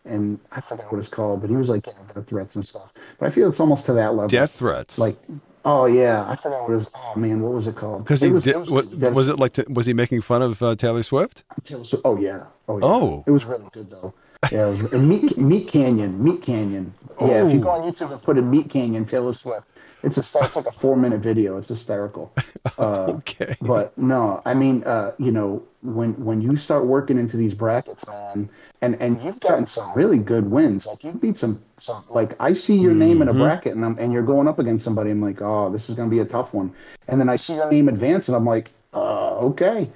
and I forgot what it's called, but he was like getting death threats and stuff, but I feel it's almost to that level. Death threats. Like, oh yeah, I forgot what it was. Oh man, what was it called? Because he was, did, it was, what, that, was it like? To, was he making fun of uh, Taylor Swift? Taylor Swift. Oh yeah. Oh yeah. Oh. It was really good though. Yeah. It was, and Meat, Meat Canyon. Meat Canyon. Oh. Yeah. If you go on YouTube and put in Meat Canyon Taylor Swift, it's a it's like a four minute video. It's hysterical. Uh, okay. But no, I mean, uh, you know, when when you start working into these brackets, man, and and you've gotten some really good wins. Like you beat some. So, like, I see your name mm-hmm. in a bracket, and I'm, and you're going up against somebody. I'm like, oh, this is going to be a tough one. And then I see your name advance, and I'm like, uh, okay.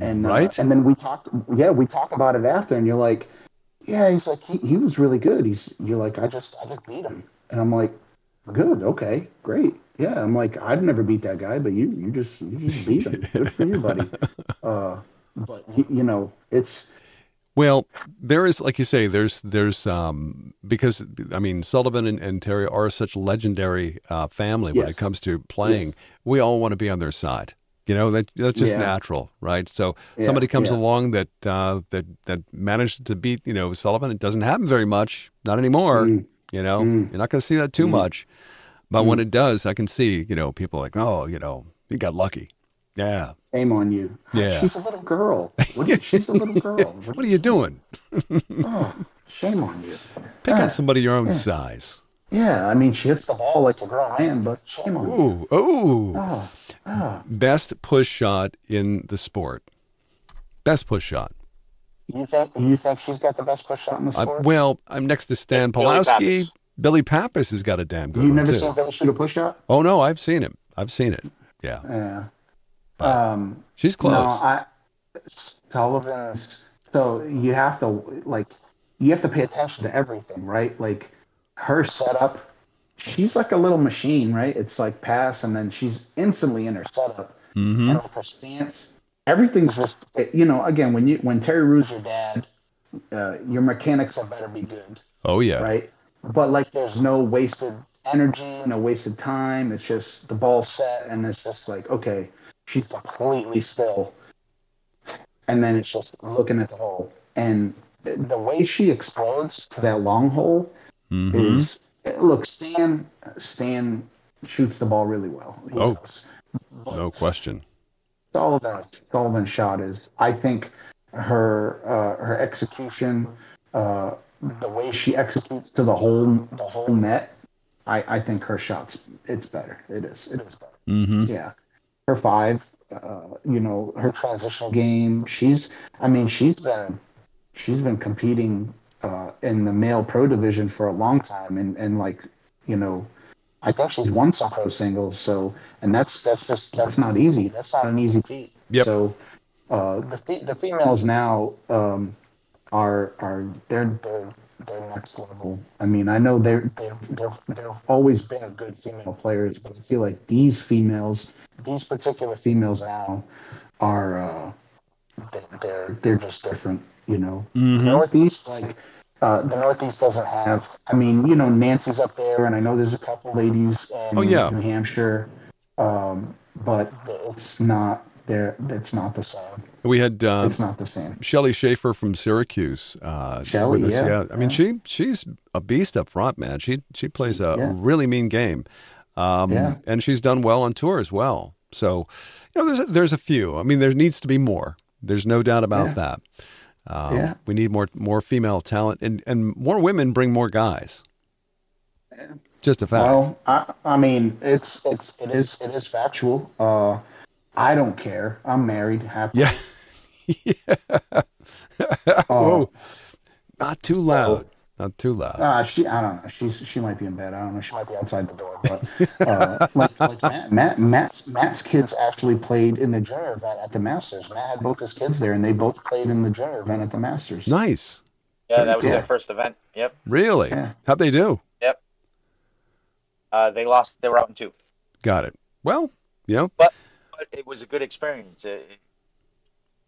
And right. Uh, and then we talk, yeah, we talk about it after, and you're like, yeah, he's like, he, he was really good. He's, you're like, I just, I just beat him, and I'm like, good, okay, great, yeah. I'm like, I've never beat that guy, but you, you just, you just beat him. Good for you, buddy. Uh, but you know, it's. Well, there is, like you say, there's, there's, um, because I mean, Sullivan and, and Terry are such legendary uh, family yes. when it comes to playing. Yes. We all want to be on their side, you know. That that's just yeah. natural, right? So yeah, somebody comes yeah. along that uh, that that managed to beat, you know, Sullivan. It doesn't happen very much, not anymore. Mm. you know? Mm. You're not going to see that too mm. much. But mm. when it does, I can see, you know, people like, oh, you know, you got lucky. Yeah. Shame on you. Yeah. She's a little girl. What you, she's a little girl. What are you doing? Oh, shame on you. Pick yeah. on somebody your own yeah. size. Yeah, I mean, she hits the ball like a grown man, but shame on ooh, you. Ooh, oh, oh. Best push shot in the sport. Best push shot. You think you think she's got the best push shot in the sport? I, well, I'm next to Stan it's Pawlowski. Billy Pappas. Billy Pappas has got a damn good You've one, too. You've never seen Billy shoot a push shot? Oh, no, I've seen him. I've seen it. Yeah. Yeah. But um, she's close. No, I, Sullivan's. So you have to like, you have to pay attention to everything, right? Like her setup, she's like a little machine, right? It's like pass, and then she's instantly in her setup, mm-hmm. and her stance. Everything's just, you know. Again, when you when Terry Rue's your dad, uh, your mechanics had better be good. Oh yeah, right. But like, there's no wasted energy, no wasted time. It's just the ball's set, and it's just like, okay. She's completely still, and then it's just looking at the hole. And the way she explodes to that long hole mm-hmm. is, look, Stan Stan shoots the ball really well. He oh, knows. No question. Sullivan, Sullivan's shot is, I think, her uh, her execution, uh, the way she executes to the whole the whole net. I, I think her shot's it's better. It is. It is better. Mm-hmm. Yeah. Her five, uh, you know, her transitional game. She's, I mean, she's been, she's been competing uh, in the male pro division for a long time, and, and like, you know, I think she's won some pro singles. So, and that's that's just that's not easy. That's not an easy feat. Yep. So, uh, the the females now um, are are they're they're they're next level. I mean, I know they're they're they're they've always been a good female players, but I feel like these females. These particular females now are uh, they're they're just different, you know. Mm-hmm. The Northeast, like uh, the Northeast doesn't have. I mean, you know, Nancy's up there, and I know there's a couple ladies in oh, yeah. New Hampshire, um, but it's not there. It's not the same. We had uh, it's not the same. Shelly Schaefer from Syracuse. Uh, Shelly, with us. Yeah. yeah. I mean, she she's a beast up front, man. She she plays a yeah. really mean game. Um, yeah. And she's done well on tour as well. So, you know, there's a, there's a few. I mean, there needs to be more. There's no doubt about yeah. that. Um, yeah. We need more more female talent, and, and more women bring more guys. Just a fact. Well, I, I mean, it's it's it is it is factual. Uh, I don't care. I'm married. Happy. Yeah. yeah. Whoa. Not too loud. Not too loud. Uh, she, I don't know. She's she might be in bed. I don't know. She might be outside the door. But uh, like, like Matt, Matt, Matt's Matt's kids actually played in the junior event at the Masters. Matt had both his kids there, and they both played in the junior event at the Masters. Nice. Yeah, that was yeah. their first event. Yep. Really? Yeah. How'd they do? Yep. Uh, they lost. They were out in two. Got it. Well, you know. But, but it was a good experience. It,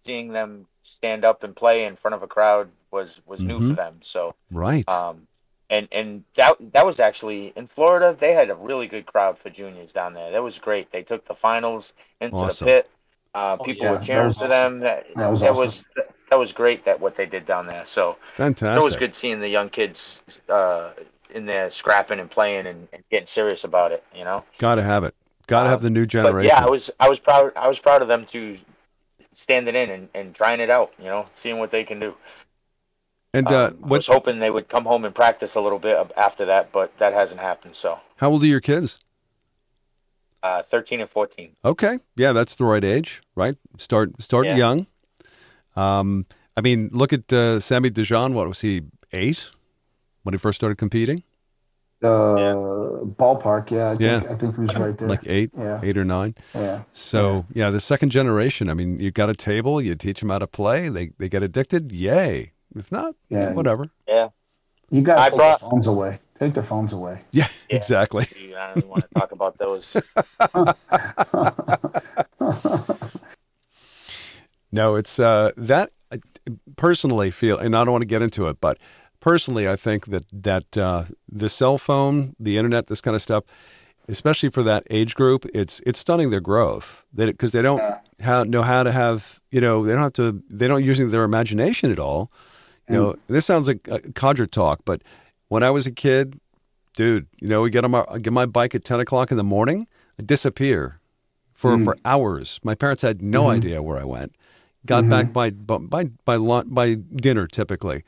seeing them stand up and play in front of a crowd was was mm-hmm. new for them, so right um and and that that was actually in Florida. They had a really good crowd for juniors down there. That was great. They took the finals into awesome. the pit. uh oh, people yeah. were cheering for awesome. them. That, that, was, that awesome. was that was great, that what they did down there. So fantastic. It was good seeing the young kids uh in there scrapping and playing and, and getting serious about it, you know. Gotta have it. Gotta um, have the new generation. Yeah, I was I was proud I was proud of them to standing in and, and trying it out, you know, seeing what they can do. And uh, um, I was hoping they would come home and practice a little bit after that, but that hasn't happened. So, how old are your kids? Uh, thirteen and fourteen. Okay, yeah, that's the right age, right? Start start yeah. young. Um, I mean, look at uh, Sammy DeJean. What was he, eight when he first started competing? Uh, yeah. Ballpark, yeah I, think, yeah. I think he was right there. Like eight, yeah. eight or nine. Yeah. So, yeah. yeah, the second generation, I mean, you got a table, you teach them how to play, they they get addicted, yay. If not, yeah. whatever. Yeah. You got to take brought... their phones away. Take their phones away. Yeah, yeah. exactly. I don't want to talk about those. No, it's uh, that I personally feel, and I don't want to get into it, but personally, I think that that uh, the cell phone, the internet, this kind of stuff, especially for that age group, it's it's stunning their growth. Because they, they don't yeah. how, know how to have, you know, they don't have to, they don't use their imagination at all. You mm. know, this sounds like a codger talk, but when I was a kid, dude, you know, we get on my, I get my bike at ten o'clock in the morning, I disappear for, mm. for hours. My parents had no mm-hmm. idea where I went. Got mm-hmm. back by, by, by, lunch, by dinner typically.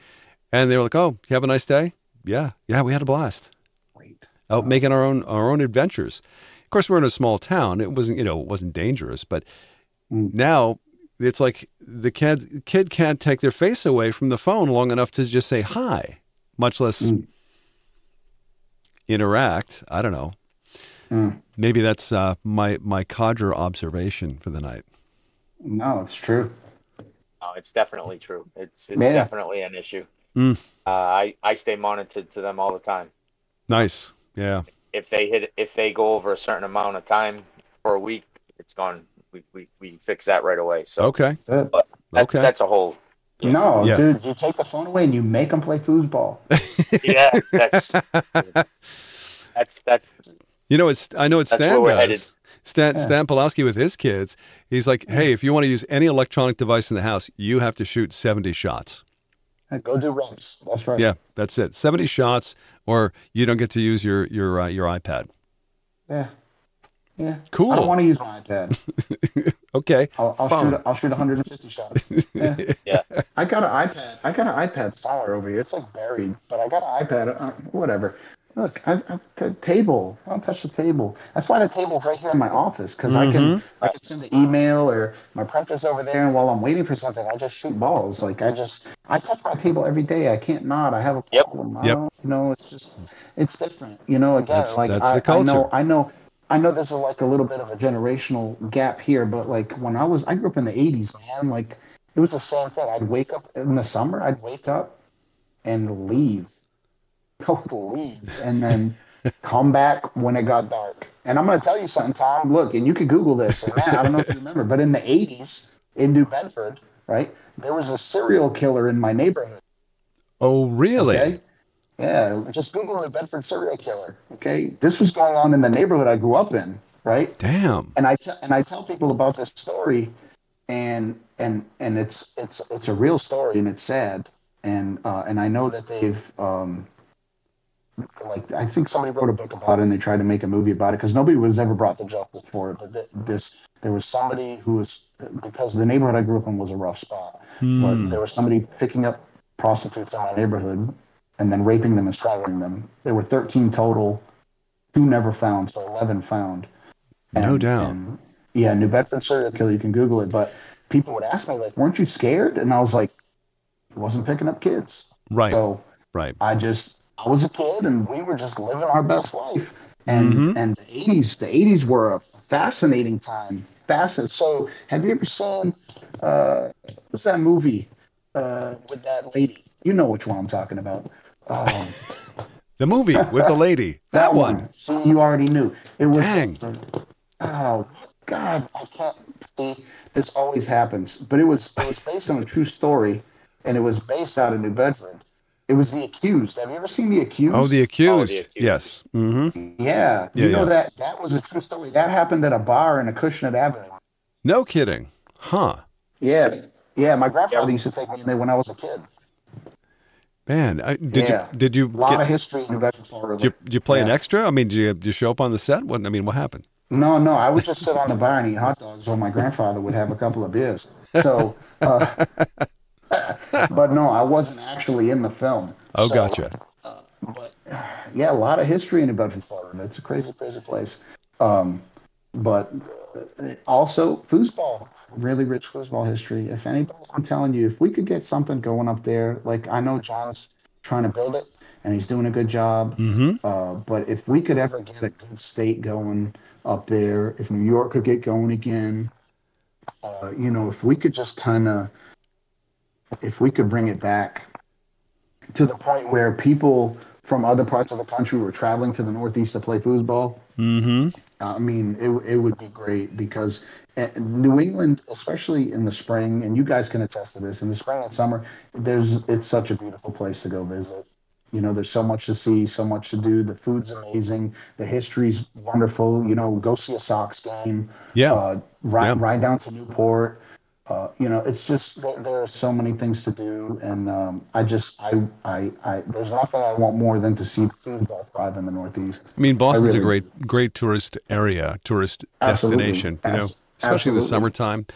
And they were like, oh, you have a nice day? Yeah. Yeah, we had a blast. Great. Out wow. making our own, our own adventures. Of course, we're in a small town. It wasn't, you know, it wasn't dangerous, but mm. now it's like the kid, kid can't take their face away from the phone long enough to just say hi, much less mm. interact. I don't know. Mm. Maybe that's uh, my, my codger observation for the night. No, it's true. No, it's definitely true. It's it's Man. definitely an issue. Mm. Uh, I, I stay monitored to them all the time. Nice. Yeah. If they hit, if they go over a certain amount of time for a week, it's gone. We we, we fix that right away. So okay, but that, okay, that's a whole. Yeah. No, yeah. dude, you take the phone away and you make them play foosball. yeah, that's that's that's. You know, it's I know it's Stan does. Stan, yeah. Stan Pawlowski with his kids, he's like, hey, if you want to use any electronic device in the house, you have to shoot seventy shots. Go do runs. That's right. Yeah, that's it. seventy shots, or you don't get to use your your uh, your iPad. Yeah. Yeah. Cool. I don't want to use my iPad. okay. I'll, I'll shoot I'll shoot one hundred fifty shots. Yeah. yeah. I got an iPad. I got an iPad solid over here. It's like buried, but I got an iPad. Uh, whatever. Look, I, I, t- table. I don't touch the table. That's why the table's right here in my office, because mm-hmm. I can I can send the email or my printer's over there, and while I'm waiting for something, I just shoot balls. Like I just I touch my table every day. I can't not. I have a problem. Yep. I don't, you know, it's just it's different. You know, again, that's, like that's I, the culture. I know, I know, I know. There's like a little bit of a generational gap here, but like when I was, I grew up in the eighties, man. Like it was the same thing. I'd wake up in the summer. I'd wake up and leave. Go to leave and then come back when it got dark. And I'm going to tell you something, Tom. Look, and you could Google this. And Matt, I don't know if you remember, but in the eighties in New Bedford, right, there was a serial killer in my neighborhood. Oh, really? Okay? Yeah, just Google New Bedford serial killer. Okay, this was going on in the neighborhood I grew up in, right? Damn. And I t- and I tell people about this story, and and and it's it's it's a real story, and it's sad, and uh, and I know that they've. Um, Like I think somebody wrote a book about it, and they tried to make a movie about it because nobody was ever brought to justice for it. But th- this, there was somebody who was, because the neighborhood I grew up in was a rough spot. Mm. But there was somebody picking up prostitutes in my neighborhood and then raping them and strangling them. There were thirteen total, two never found, so eleven found. And, no doubt. And, yeah, New Bedford serial killer. You can Google it. But people would ask me, like, "Weren't you scared?" And I was like, "He wasn't picking up kids." Right. So right. I just. I was a kid, and we were just living our best life. And mm-hmm. and the eighties, the eighties were a fascinating time. Fascinating. So, have you ever seen uh, what's that movie uh, with that lady? You know which one I'm talking about. Um, the movie with the lady. That, that one. one. See, you already knew. It was. Dang. Oh God, I can't. See, this always happens. But it was it was based on a true story, and it was based out of New Bedford. It was The Accused. Have you ever seen The Accused? Oh, The Accused. Oh, The Accused. Yes. Mm-hmm. Yeah. You yeah, know yeah. that that was a true story. That happened at a bar in Acushnet Avenue. No kidding. Huh. Yeah. Yeah. My grandfather yeah. used to take me in there when I was a kid. Man, I, did yeah. you did you a lot get, of history in New Bedford, Florida. Did you, did you play yeah. an extra? I mean, did you, did you show up on the set? What I mean, what happened? No, no. I would just sit on the bar and eat hot dogs while my grandfather would have a couple of beers. So. Uh, but no, I wasn't actually in the film. Oh, so, gotcha. Uh, but yeah, a lot of history in New Bedford, Florida. It's a crazy, crazy place. Um, but also foosball, really rich foosball history. If anybody, I'm telling you, if we could get something going up there, like I know John's trying to build it and he's doing a good job. Mm-hmm. Uh, but if we could ever get a good state going up there, if New York could get going again, uh, you know, if we could just kind of, if we could bring it back to the point where people from other parts of the country were traveling to the Northeast to play foosball, mm-hmm. I mean, it it would be great because New England, especially in the spring, and you guys can attest to this, in the spring and summer, there's it's such a beautiful place to go visit. You know, there's so much to see, so much to do. The food's amazing. The history's wonderful. You know, go see a Sox game. Yeah. Uh, ride, yeah. ride down to Newport. uh, you know, it's just there, there are so many things to do, and um, I just I, I I there's nothing I want more than to see the food ball thrive in the Northeast. I mean, Boston's I really, a great great tourist area, tourist absolutely, destination, you know, especially absolutely. in the summertime.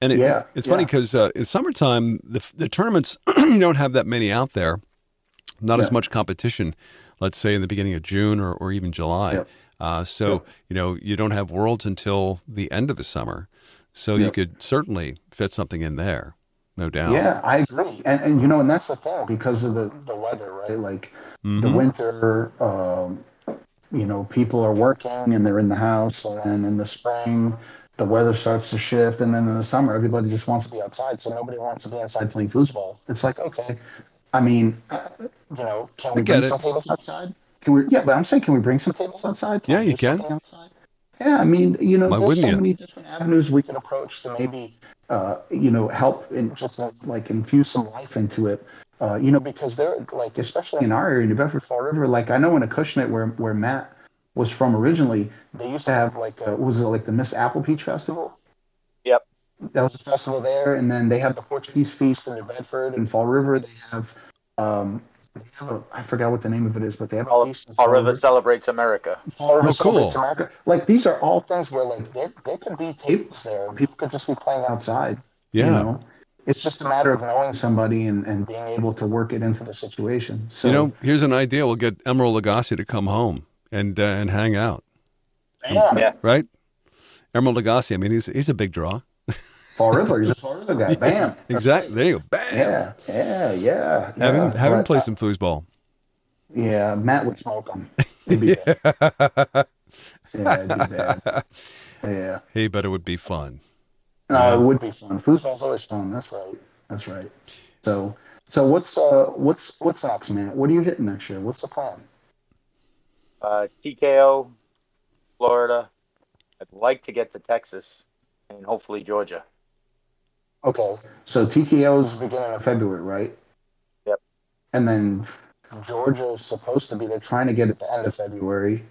And it, yeah, it's yeah. funny because uh, in summertime the the tournaments you don't have that many out there, not yeah. as much competition. Let's say in the beginning of June or, or even July. Yeah. Uh, so, yeah. you know, you don't have Worlds until the end of the summer. So yeah. you could certainly fit something in there, no doubt. Yeah, I agree. And, and you know, and that's the fall because of the, the weather, right? Like mm-hmm. the winter, um, you know, people are working and they're in the house. And in the spring, the weather starts to shift. And then in the summer, everybody just wants to be outside. So nobody wants to be outside playing foosball. It's like, okay, I mean, uh, you know, can we bring some tables outside? Can we? Yeah, but I'm saying, can we bring some tables outside? Can yeah, you can. Outside? Yeah, I mean, you know, Why there's so you? many different avenues we can approach to maybe, uh, you know, help and just like, like infuse some life into it. Uh, you know, because they're like, especially in our area, New Bedford, Fall River. Like I know in Acushnet, where where Matt was from originally, they used to have like, a, was it like the Miss Apple Peach Festival? Yep, that was a festival there, and then they have the Portuguese Feast in New Bedford and Fall River. They have. Um, A, I forgot what the name of it is, but they have Fall, a Fall River celebrates America. Fall River oh, celebrates cool. America. Like these are all things where like there there could be tables there, and people could just be playing outside. Yeah, you know? It's just a matter of knowing somebody and, and being able to work it into the situation. So you know, here's an idea: we'll get Emeril Lagasse to come home and uh, and hang out. Yeah, yeah. right. Emeril Lagasse. I mean, he's he's a big draw. Fall River, he's a Fall River guy. Yeah, Bam. Exactly. There you go. Bam. Yeah, yeah, yeah. Have him, yeah. have him play I, some foosball. Yeah, Matt would smoke him. It'd be yeah. bad. Yeah, it'd be bad. Yeah. Hey, but it would be fun. No, yeah. it would be fun. Foosball's always fun. That's right. That's right. So, so what's uh, what's what's next, Matt? What are you hitting next year? What's the plan? Uh, T K O, Florida. I'd like to get to Texas and hopefully Georgia. Okay, so T K O's beginning of February, right? Yep. And then Georgia is supposed to be, they're trying to get it the end of February.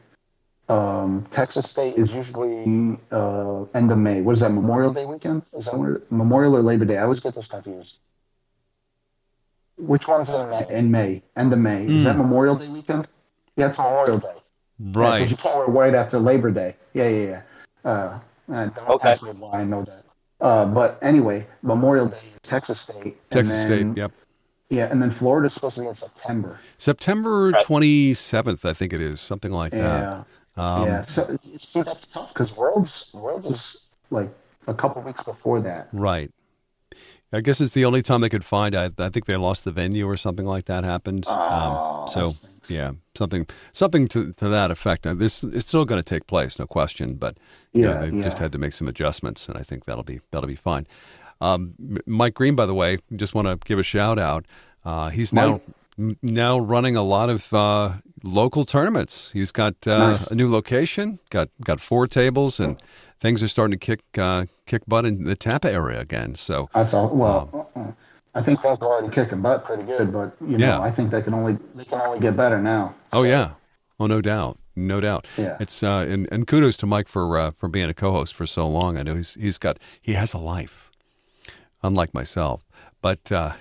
Um, Texas State is usually uh, end of May. What is that, Memorial Day weekend? Is that when, Memorial or Labor Day? I always get those confused. Which one's in May? In May. End of May. Mm. Is that Memorial Day weekend? Yeah, it's Memorial Day. Right. Because yeah, you can't wear white after Labor Day. Yeah, yeah, yeah. Uh, I don't okay. ask me why I know that. Uh, but anyway, Memorial Day is Texas State. Texas then, State, yep. Yeah, and then Florida's supposed to be in September. September twenty-seventh, I think it is, something like yeah. that. Um, yeah, so see, that's tough because Worlds, Worlds is like a couple weeks before that. Right. I guess it's the only time they could find. I, I think they lost the venue or something like that happened. Oh, um, so, yeah, something something to, to that effect. Now, this it's still going to take place, no question. But yeah, you know, they yeah. just had to make some adjustments, and I think that'll be that'll be fine. Um, Mike Green, by the way, just want to give a shout out. Uh, he's now Mike. now running a lot of uh, local tournaments. He's got uh, nice. a new location, got got four tables and. Oh. Things are starting to kick uh, kick butt in the Tampa area again. So that's all. Well, um, I think they're already kicking butt pretty good, but you know, yeah. I think they can only they can only get better now. So. Oh yeah, oh no doubt, no doubt. Yeah, it's uh, and, and kudos to Mike for uh, for being a co-host for so long. I know he's he's got he has a life, unlike myself. But uh,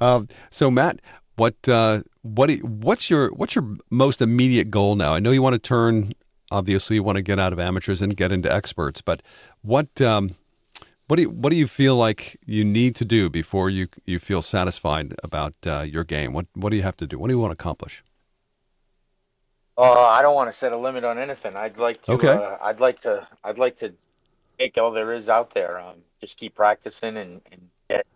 um, so Matt. What uh, what what's your what's your most immediate goal now? I know you want to turn. Obviously, you want to get out of amateurs and get into experts, but what um, what do you, what do you feel like you need to do before you you feel satisfied about uh, your game? What what do you have to do? What do you want to accomplish? Uh, I don't want to set a limit on anything. I'd like to. Okay. Uh, I'd like to. I'd like to take all there is out there. Um, just keep practicing and, and get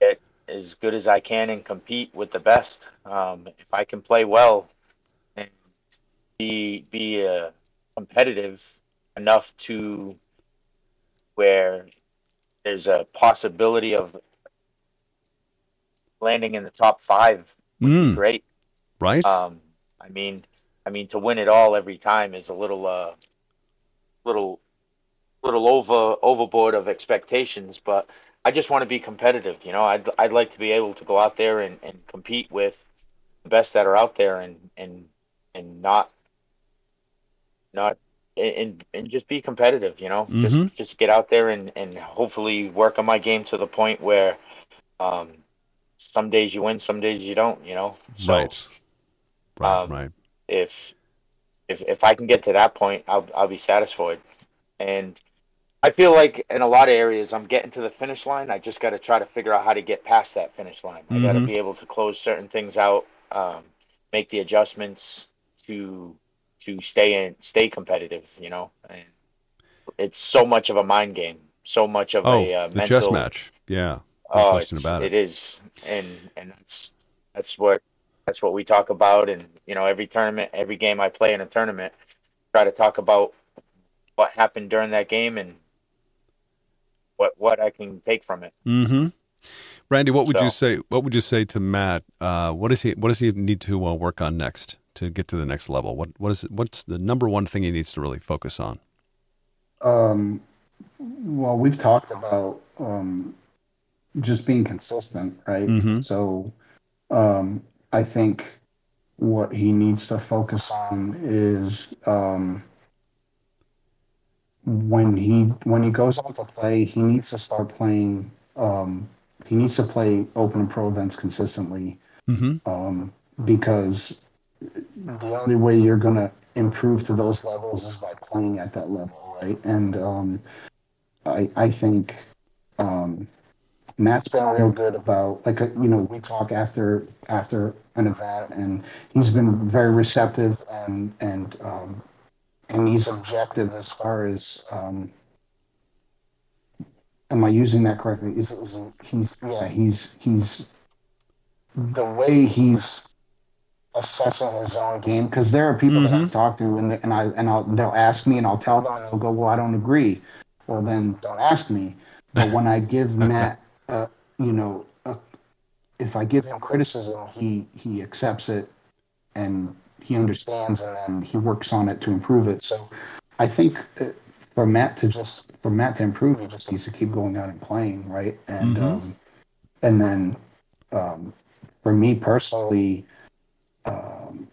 get as good as I can and compete with the best. Um, if I can play well. be be uh, competitive enough to where there's a possibility of landing in the top five would mm. be great. Right. Um, I mean, I mean to win it all every time is a little, uh, little, little over overboard of expectations, but I just want to be competitive. You know, I'd, I'd like to be able to go out there and, and compete with the best that are out there and, and, and not, not and and just be competitive, you know, mm-hmm. just just get out there and, and hopefully work on my game to the point where um, some days you win, some days you don't, you know. So, right. Right, um, right. If if if I can get to that point, I'll I'll be satisfied. And I feel like in a lot of areas, I'm getting to the finish line. I just got to try to figure out how to get past that finish line. Mm-hmm. I got to be able to close certain things out, um, make the adjustments to to stay in, stay competitive. You know, and it's so much of a mind game, so much of oh, a uh, the mental chess match. Yeah, no uh, question about it. It is, and and that's that's what that's what we talk about. And you know, every tournament, every game I play in a tournament, try to talk about what happened during that game and what what I can take from it. Mm-hmm. Randy, what would so, you say? What would you say to Matt? Uh, what does he What does he need to uh, work on next to get to the next level? What What is What's the number one thing he needs to really focus on? Um, well, we've talked about um, just being consistent, right? Mm-hmm. So, um, I think what he needs to focus on is. Um, When he when he goes out to play, he needs to start playing. Um, he needs to play open pro events consistently, mm-hmm. um, because the only way you're gonna improve to those levels is by playing at that level, right? And um, I I think um, Matt's been real good about, like, you know, we talk after after an event, and he's been very receptive and and. Um, And he's objective as far as, um, am I using that correctly? Is, is he's yeah he's he's the way he's assessing his own game, because there are people mm-hmm. that I talk to and and I and I'll they'll ask me and I'll tell them and they'll go, well, I don't agree. Well, then don't ask me. But when I give Matt, uh, you know, uh, if I give him criticism, he he accepts it and. He understands it and he works on it to improve it. So I think for Matt to just, for Matt to improve, he just needs to keep going out and playing. Right. And, mm-hmm. um, and then, um, for me personally, um,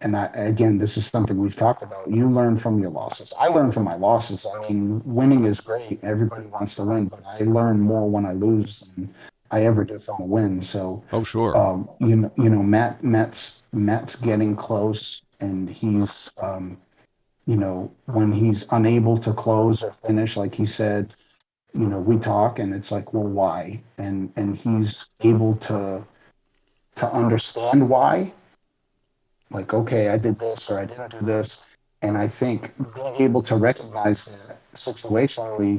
and I, again, this is something we've talked about. You learn from your losses. I learn from my losses. I mean, winning is great. Everybody wants to win, but I learn more when I lose than I ever do from a win. So, Oh, sure. Um, you know, you know, Matt, Matt's, Matt's getting close, and he's, um, you know, when he's unable to close or finish, like he said, you know, we talk, and it's like, well, why? And and he's able to to understand why. Like, okay, I did this or I didn't do this, and I think being able to recognize that situationally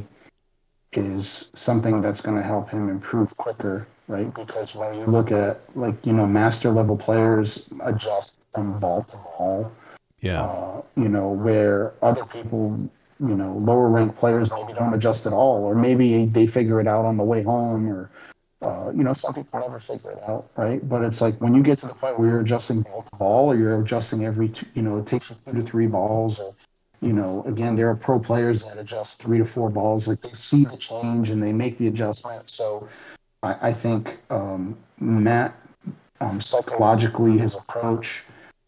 is something that's going to help him improve quicker. Right, because when you look at, like, you know, master level players adjust from ball to ball. Yeah. Uh, you know, where other people, you know, lower ranked players maybe don't adjust at all, or maybe they figure it out on the way home, or uh, you know, some people never figure it out, right? But it's like when you get to the point where you're adjusting ball to ball, or you're adjusting every, two, you know, it takes you two to three balls, or you know, again, there are pro players that adjust three to four balls. Like, they see the change and they make the adjustment. So. I think um, Matt, um, psychologically, his approach,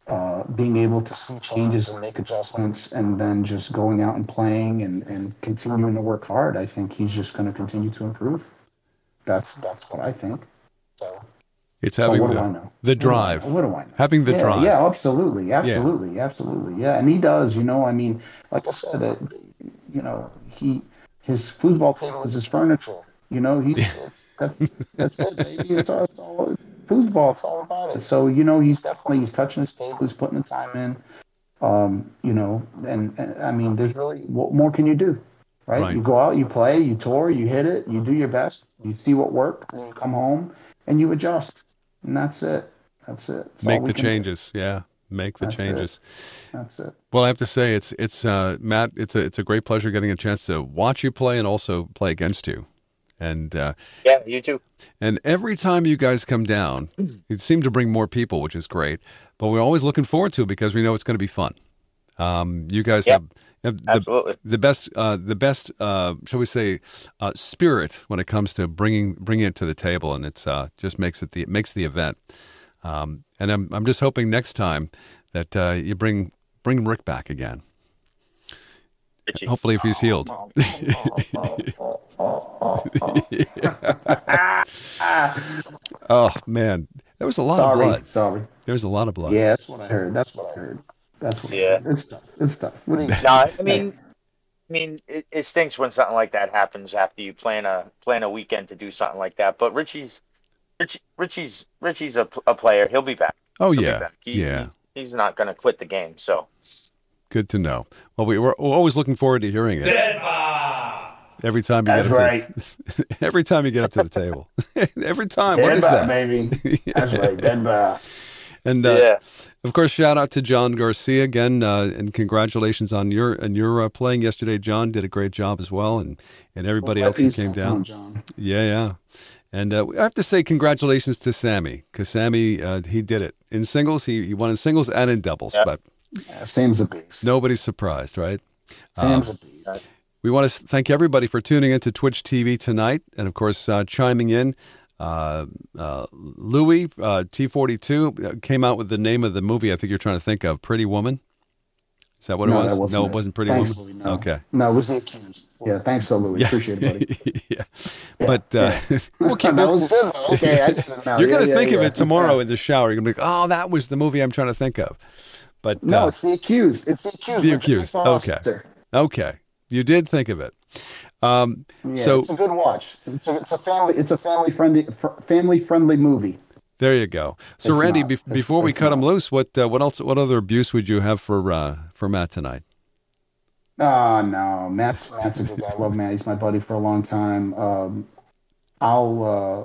uh, being able to see changes and make adjustments, and then just going out and playing and, and continuing to work hard, I think he's just going to continue to improve. That's that's what I think. So it's having so what the, do I know? the drive. What do I know? What do I know? Having the yeah, drive. Yeah, absolutely, absolutely, yeah. absolutely. Yeah, and he does. You know, I mean, like I said, uh, you know, he his foosball table is his furniture. You know, he's that's, that's it, baby. It's all, it's all foosball. It's all about it. So, you know, he's definitely he's touching his table. He's putting the time in. Um, you know, and, and I mean, there's really what more can you do, right? right? You go out, you play, you tour, you hit it, you do your best, you see what worked, then you come home and you adjust, and that's it. That's it. That's Make the changes. Do. Yeah. Make the That's changes. It. That's it. Well, I have to say, it's it's uh, Matt. It's a it's a great pleasure getting a chance to watch you play and also play against you. And uh, yeah, you too. And every time you guys come down, it seemed to bring more people, which is great. But we're always looking forward to it because we know it's going to be fun. Um, you guys yep. have, have the, the best, uh, the best, uh, shall we say, uh, spirit when it comes to bringing bringing it to the table, and it's uh, just makes it the it makes the event. Um, and I'm I'm just hoping next time that uh, you bring bring Rick back again. Richie. Hopefully if he's healed. Oh, man. There was a lot sorry, of blood. Sorry. There was a lot of blood. Yeah, that's what I heard. That's what I heard. That's what yeah. I heard. It's tough. It's tough. What do you no, I mean, I mean, it, it stinks when something like that happens after you plan a plan a weekend to do something like that. But Richie's Richie, Richie's Richie's a, a player. He'll be back. Oh He'll yeah, back. He, yeah. He's, he's not going to quit the game. So good to know. Well, we were always looking forward to hearing it. Every time you That's get up right. to, every time you get up to the table, every time. Denver, what is that, baby? Yeah. That's right, Denver. And uh, yeah. of course, shout out to John Garcia again, uh, and congratulations on your and your uh, playing yesterday. John did a great job as well, and and everybody well, else who came down. John. Yeah, yeah. And uh, I have to say congratulations to Sammy, because Sammy uh, he did it in singles. He he won in singles and in doubles, yep. but yeah, Sam's a beast. Nobody's surprised, right? Sam's um, a beast. Right? We want to thank everybody for tuning into Twitch T V tonight, and of course, uh, chiming in. Uh, uh, Louis uh, T forty-two came out with the name of the movie. I think you're trying to think of Pretty Woman. Is that what no, it was? No, it wasn't Pretty thanks, Woman. Louis, no. Okay. No, it wasn't Kansas. Yeah, thanks, so Louis. Yeah. Appreciate it, buddy. yeah. yeah, but uh, yeah. we'll keep. That was good. Okay, I didn't know. You're yeah, gonna yeah, think yeah, of yeah. it tomorrow yeah. in the shower. You're gonna be like, oh, that was the movie I'm trying to think of. But no, uh, it's The Accused. It's The Accused. The Accused. Okay. Sister. Okay. You did think of it. Um, yeah, so it's a good watch. It's a, it's a family. It's a family friendly, fr- family friendly movie. There you go. So it's Randy, be- before it's, we it's cut not. him loose, what uh, what else? What other abuse would you have for uh, for Matt tonight? Oh, no, Matt's Matt's a good guy. I love Matt. He's my buddy for a long time. Um, I'll uh,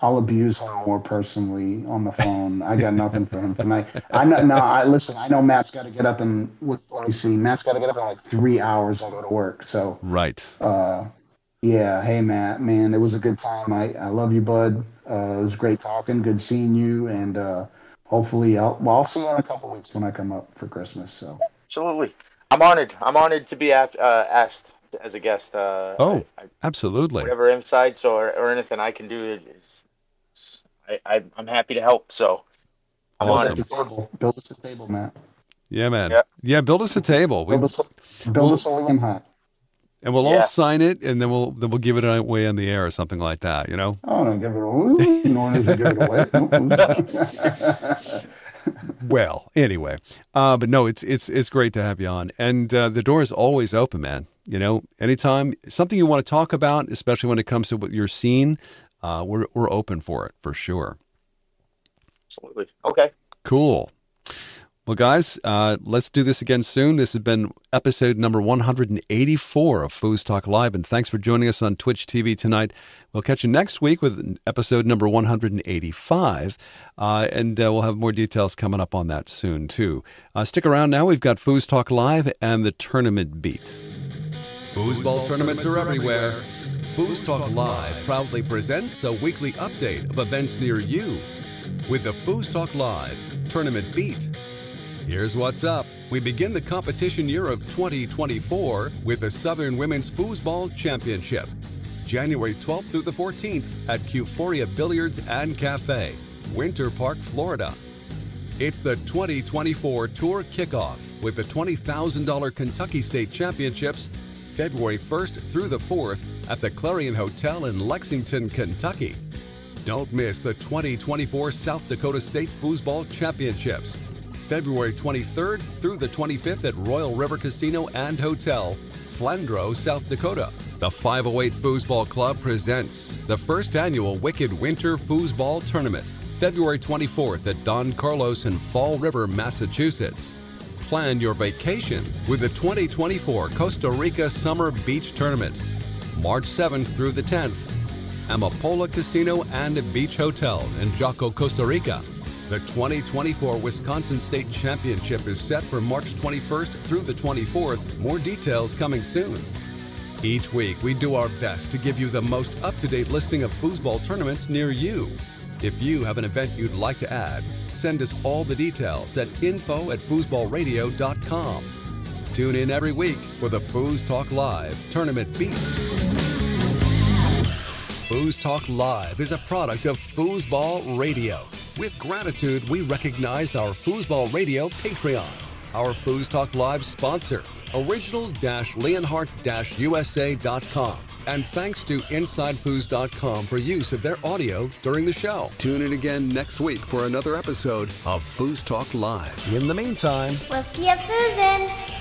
I'll abuse him more personally on the phone. I got nothing for him tonight. I'm not. No, I listen. I know Matt's got to get up and what let me see. Matt's got to get up in like three hours. I go to work. So right. Uh, yeah. Hey, Matt. Man, it was a good time. I, I love you, bud. Uh, it was great talking. Good seeing you. And uh, hopefully, I'll well, I'll see you in a couple of weeks when I come up for Christmas. So absolutely. I'm honored. I'm honored to be af- uh, asked as a guest. Uh, oh, I, I, absolutely. Whatever insights or, or anything I can do is. I, I, I'm happy to help, so I'm awesome. on table. Build us a table, Matt. Yeah, man. Yeah, yeah build us a table. Build, we, us, a, build we'll, us a William Hot. And we'll yeah. all sign it, and then we'll then we'll give it away on the air or something like that, you know? Oh, no, give it away. No one needs to give it away. Well, anyway. Uh, but no, it's it's it's great to have you on. And uh, the door is always open, man. You know, anytime, something you want to talk about, especially when it comes to what you're seeing, Uh, we're we're open for it for sure. Absolutely. Okay. Cool. Well, guys, uh, let's do this again soon. This has been episode number one hundred eighty-four of Foos Talk Live, and thanks for joining us on Twitch T V tonight. We'll catch you next week with episode number one hundred eighty-five, uh, and uh, we'll have more details coming up on that soon too. Uh, stick around. Now we've got Foos Talk Live and the Tournament Beat. Foosball tournaments are everywhere. Foos Talk Live proudly presents a weekly update of events near you with the Foos Talk Live Tournament Beat. Here's what's up. We begin the competition year of twenty twenty-four with the Southern Women's Foosball Championship, January twelfth through the fourteenth at Cuforia Billiards and Cafe, Winter Park, Florida. It's the twenty twenty-four Tour Kickoff with the twenty thousand dollars Kentucky State Championships February first through the fourth at the Clarion Hotel in Lexington, Kentucky. Don't miss the twenty twenty-four South Dakota State Foosball Championships, February twenty-third through the twenty-fifth at Royal River Casino and Hotel, Flandreau, South Dakota. The five oh eight Foosball Club presents the first annual Wicked Winter Foosball Tournament, February twenty-fourth at Don Carlos in Fall River, Massachusetts. Plan your vacation with the twenty twenty-four Costa Rica Summer Beach Tournament, March seventh through the tenth, Amapola Casino and Beach Hotel in Jaco, Costa Rica. The twenty twenty-four Wisconsin State Championship is set for March twenty-first through the twenty-fourth. More details coming soon. Each week, we do our best to give you the most up-to-date listing of foosball tournaments near you. If you have an event you'd like to add, send us all the details at info at foosball radio dot com. Tune in every week for the Foos Talk Live Tournament Beat. Foos Talk Live is a product of Foosball Radio. With gratitude, we recognize our Foosball Radio Patreons. our Foos Talk Live sponsor, original dash leonhardt dash u s a dot com. And thanks to inside foos dot com for use of their audio during the show. Tune in again next week for another episode of Foos Talk Live. In the meantime, we'll see you foozin'.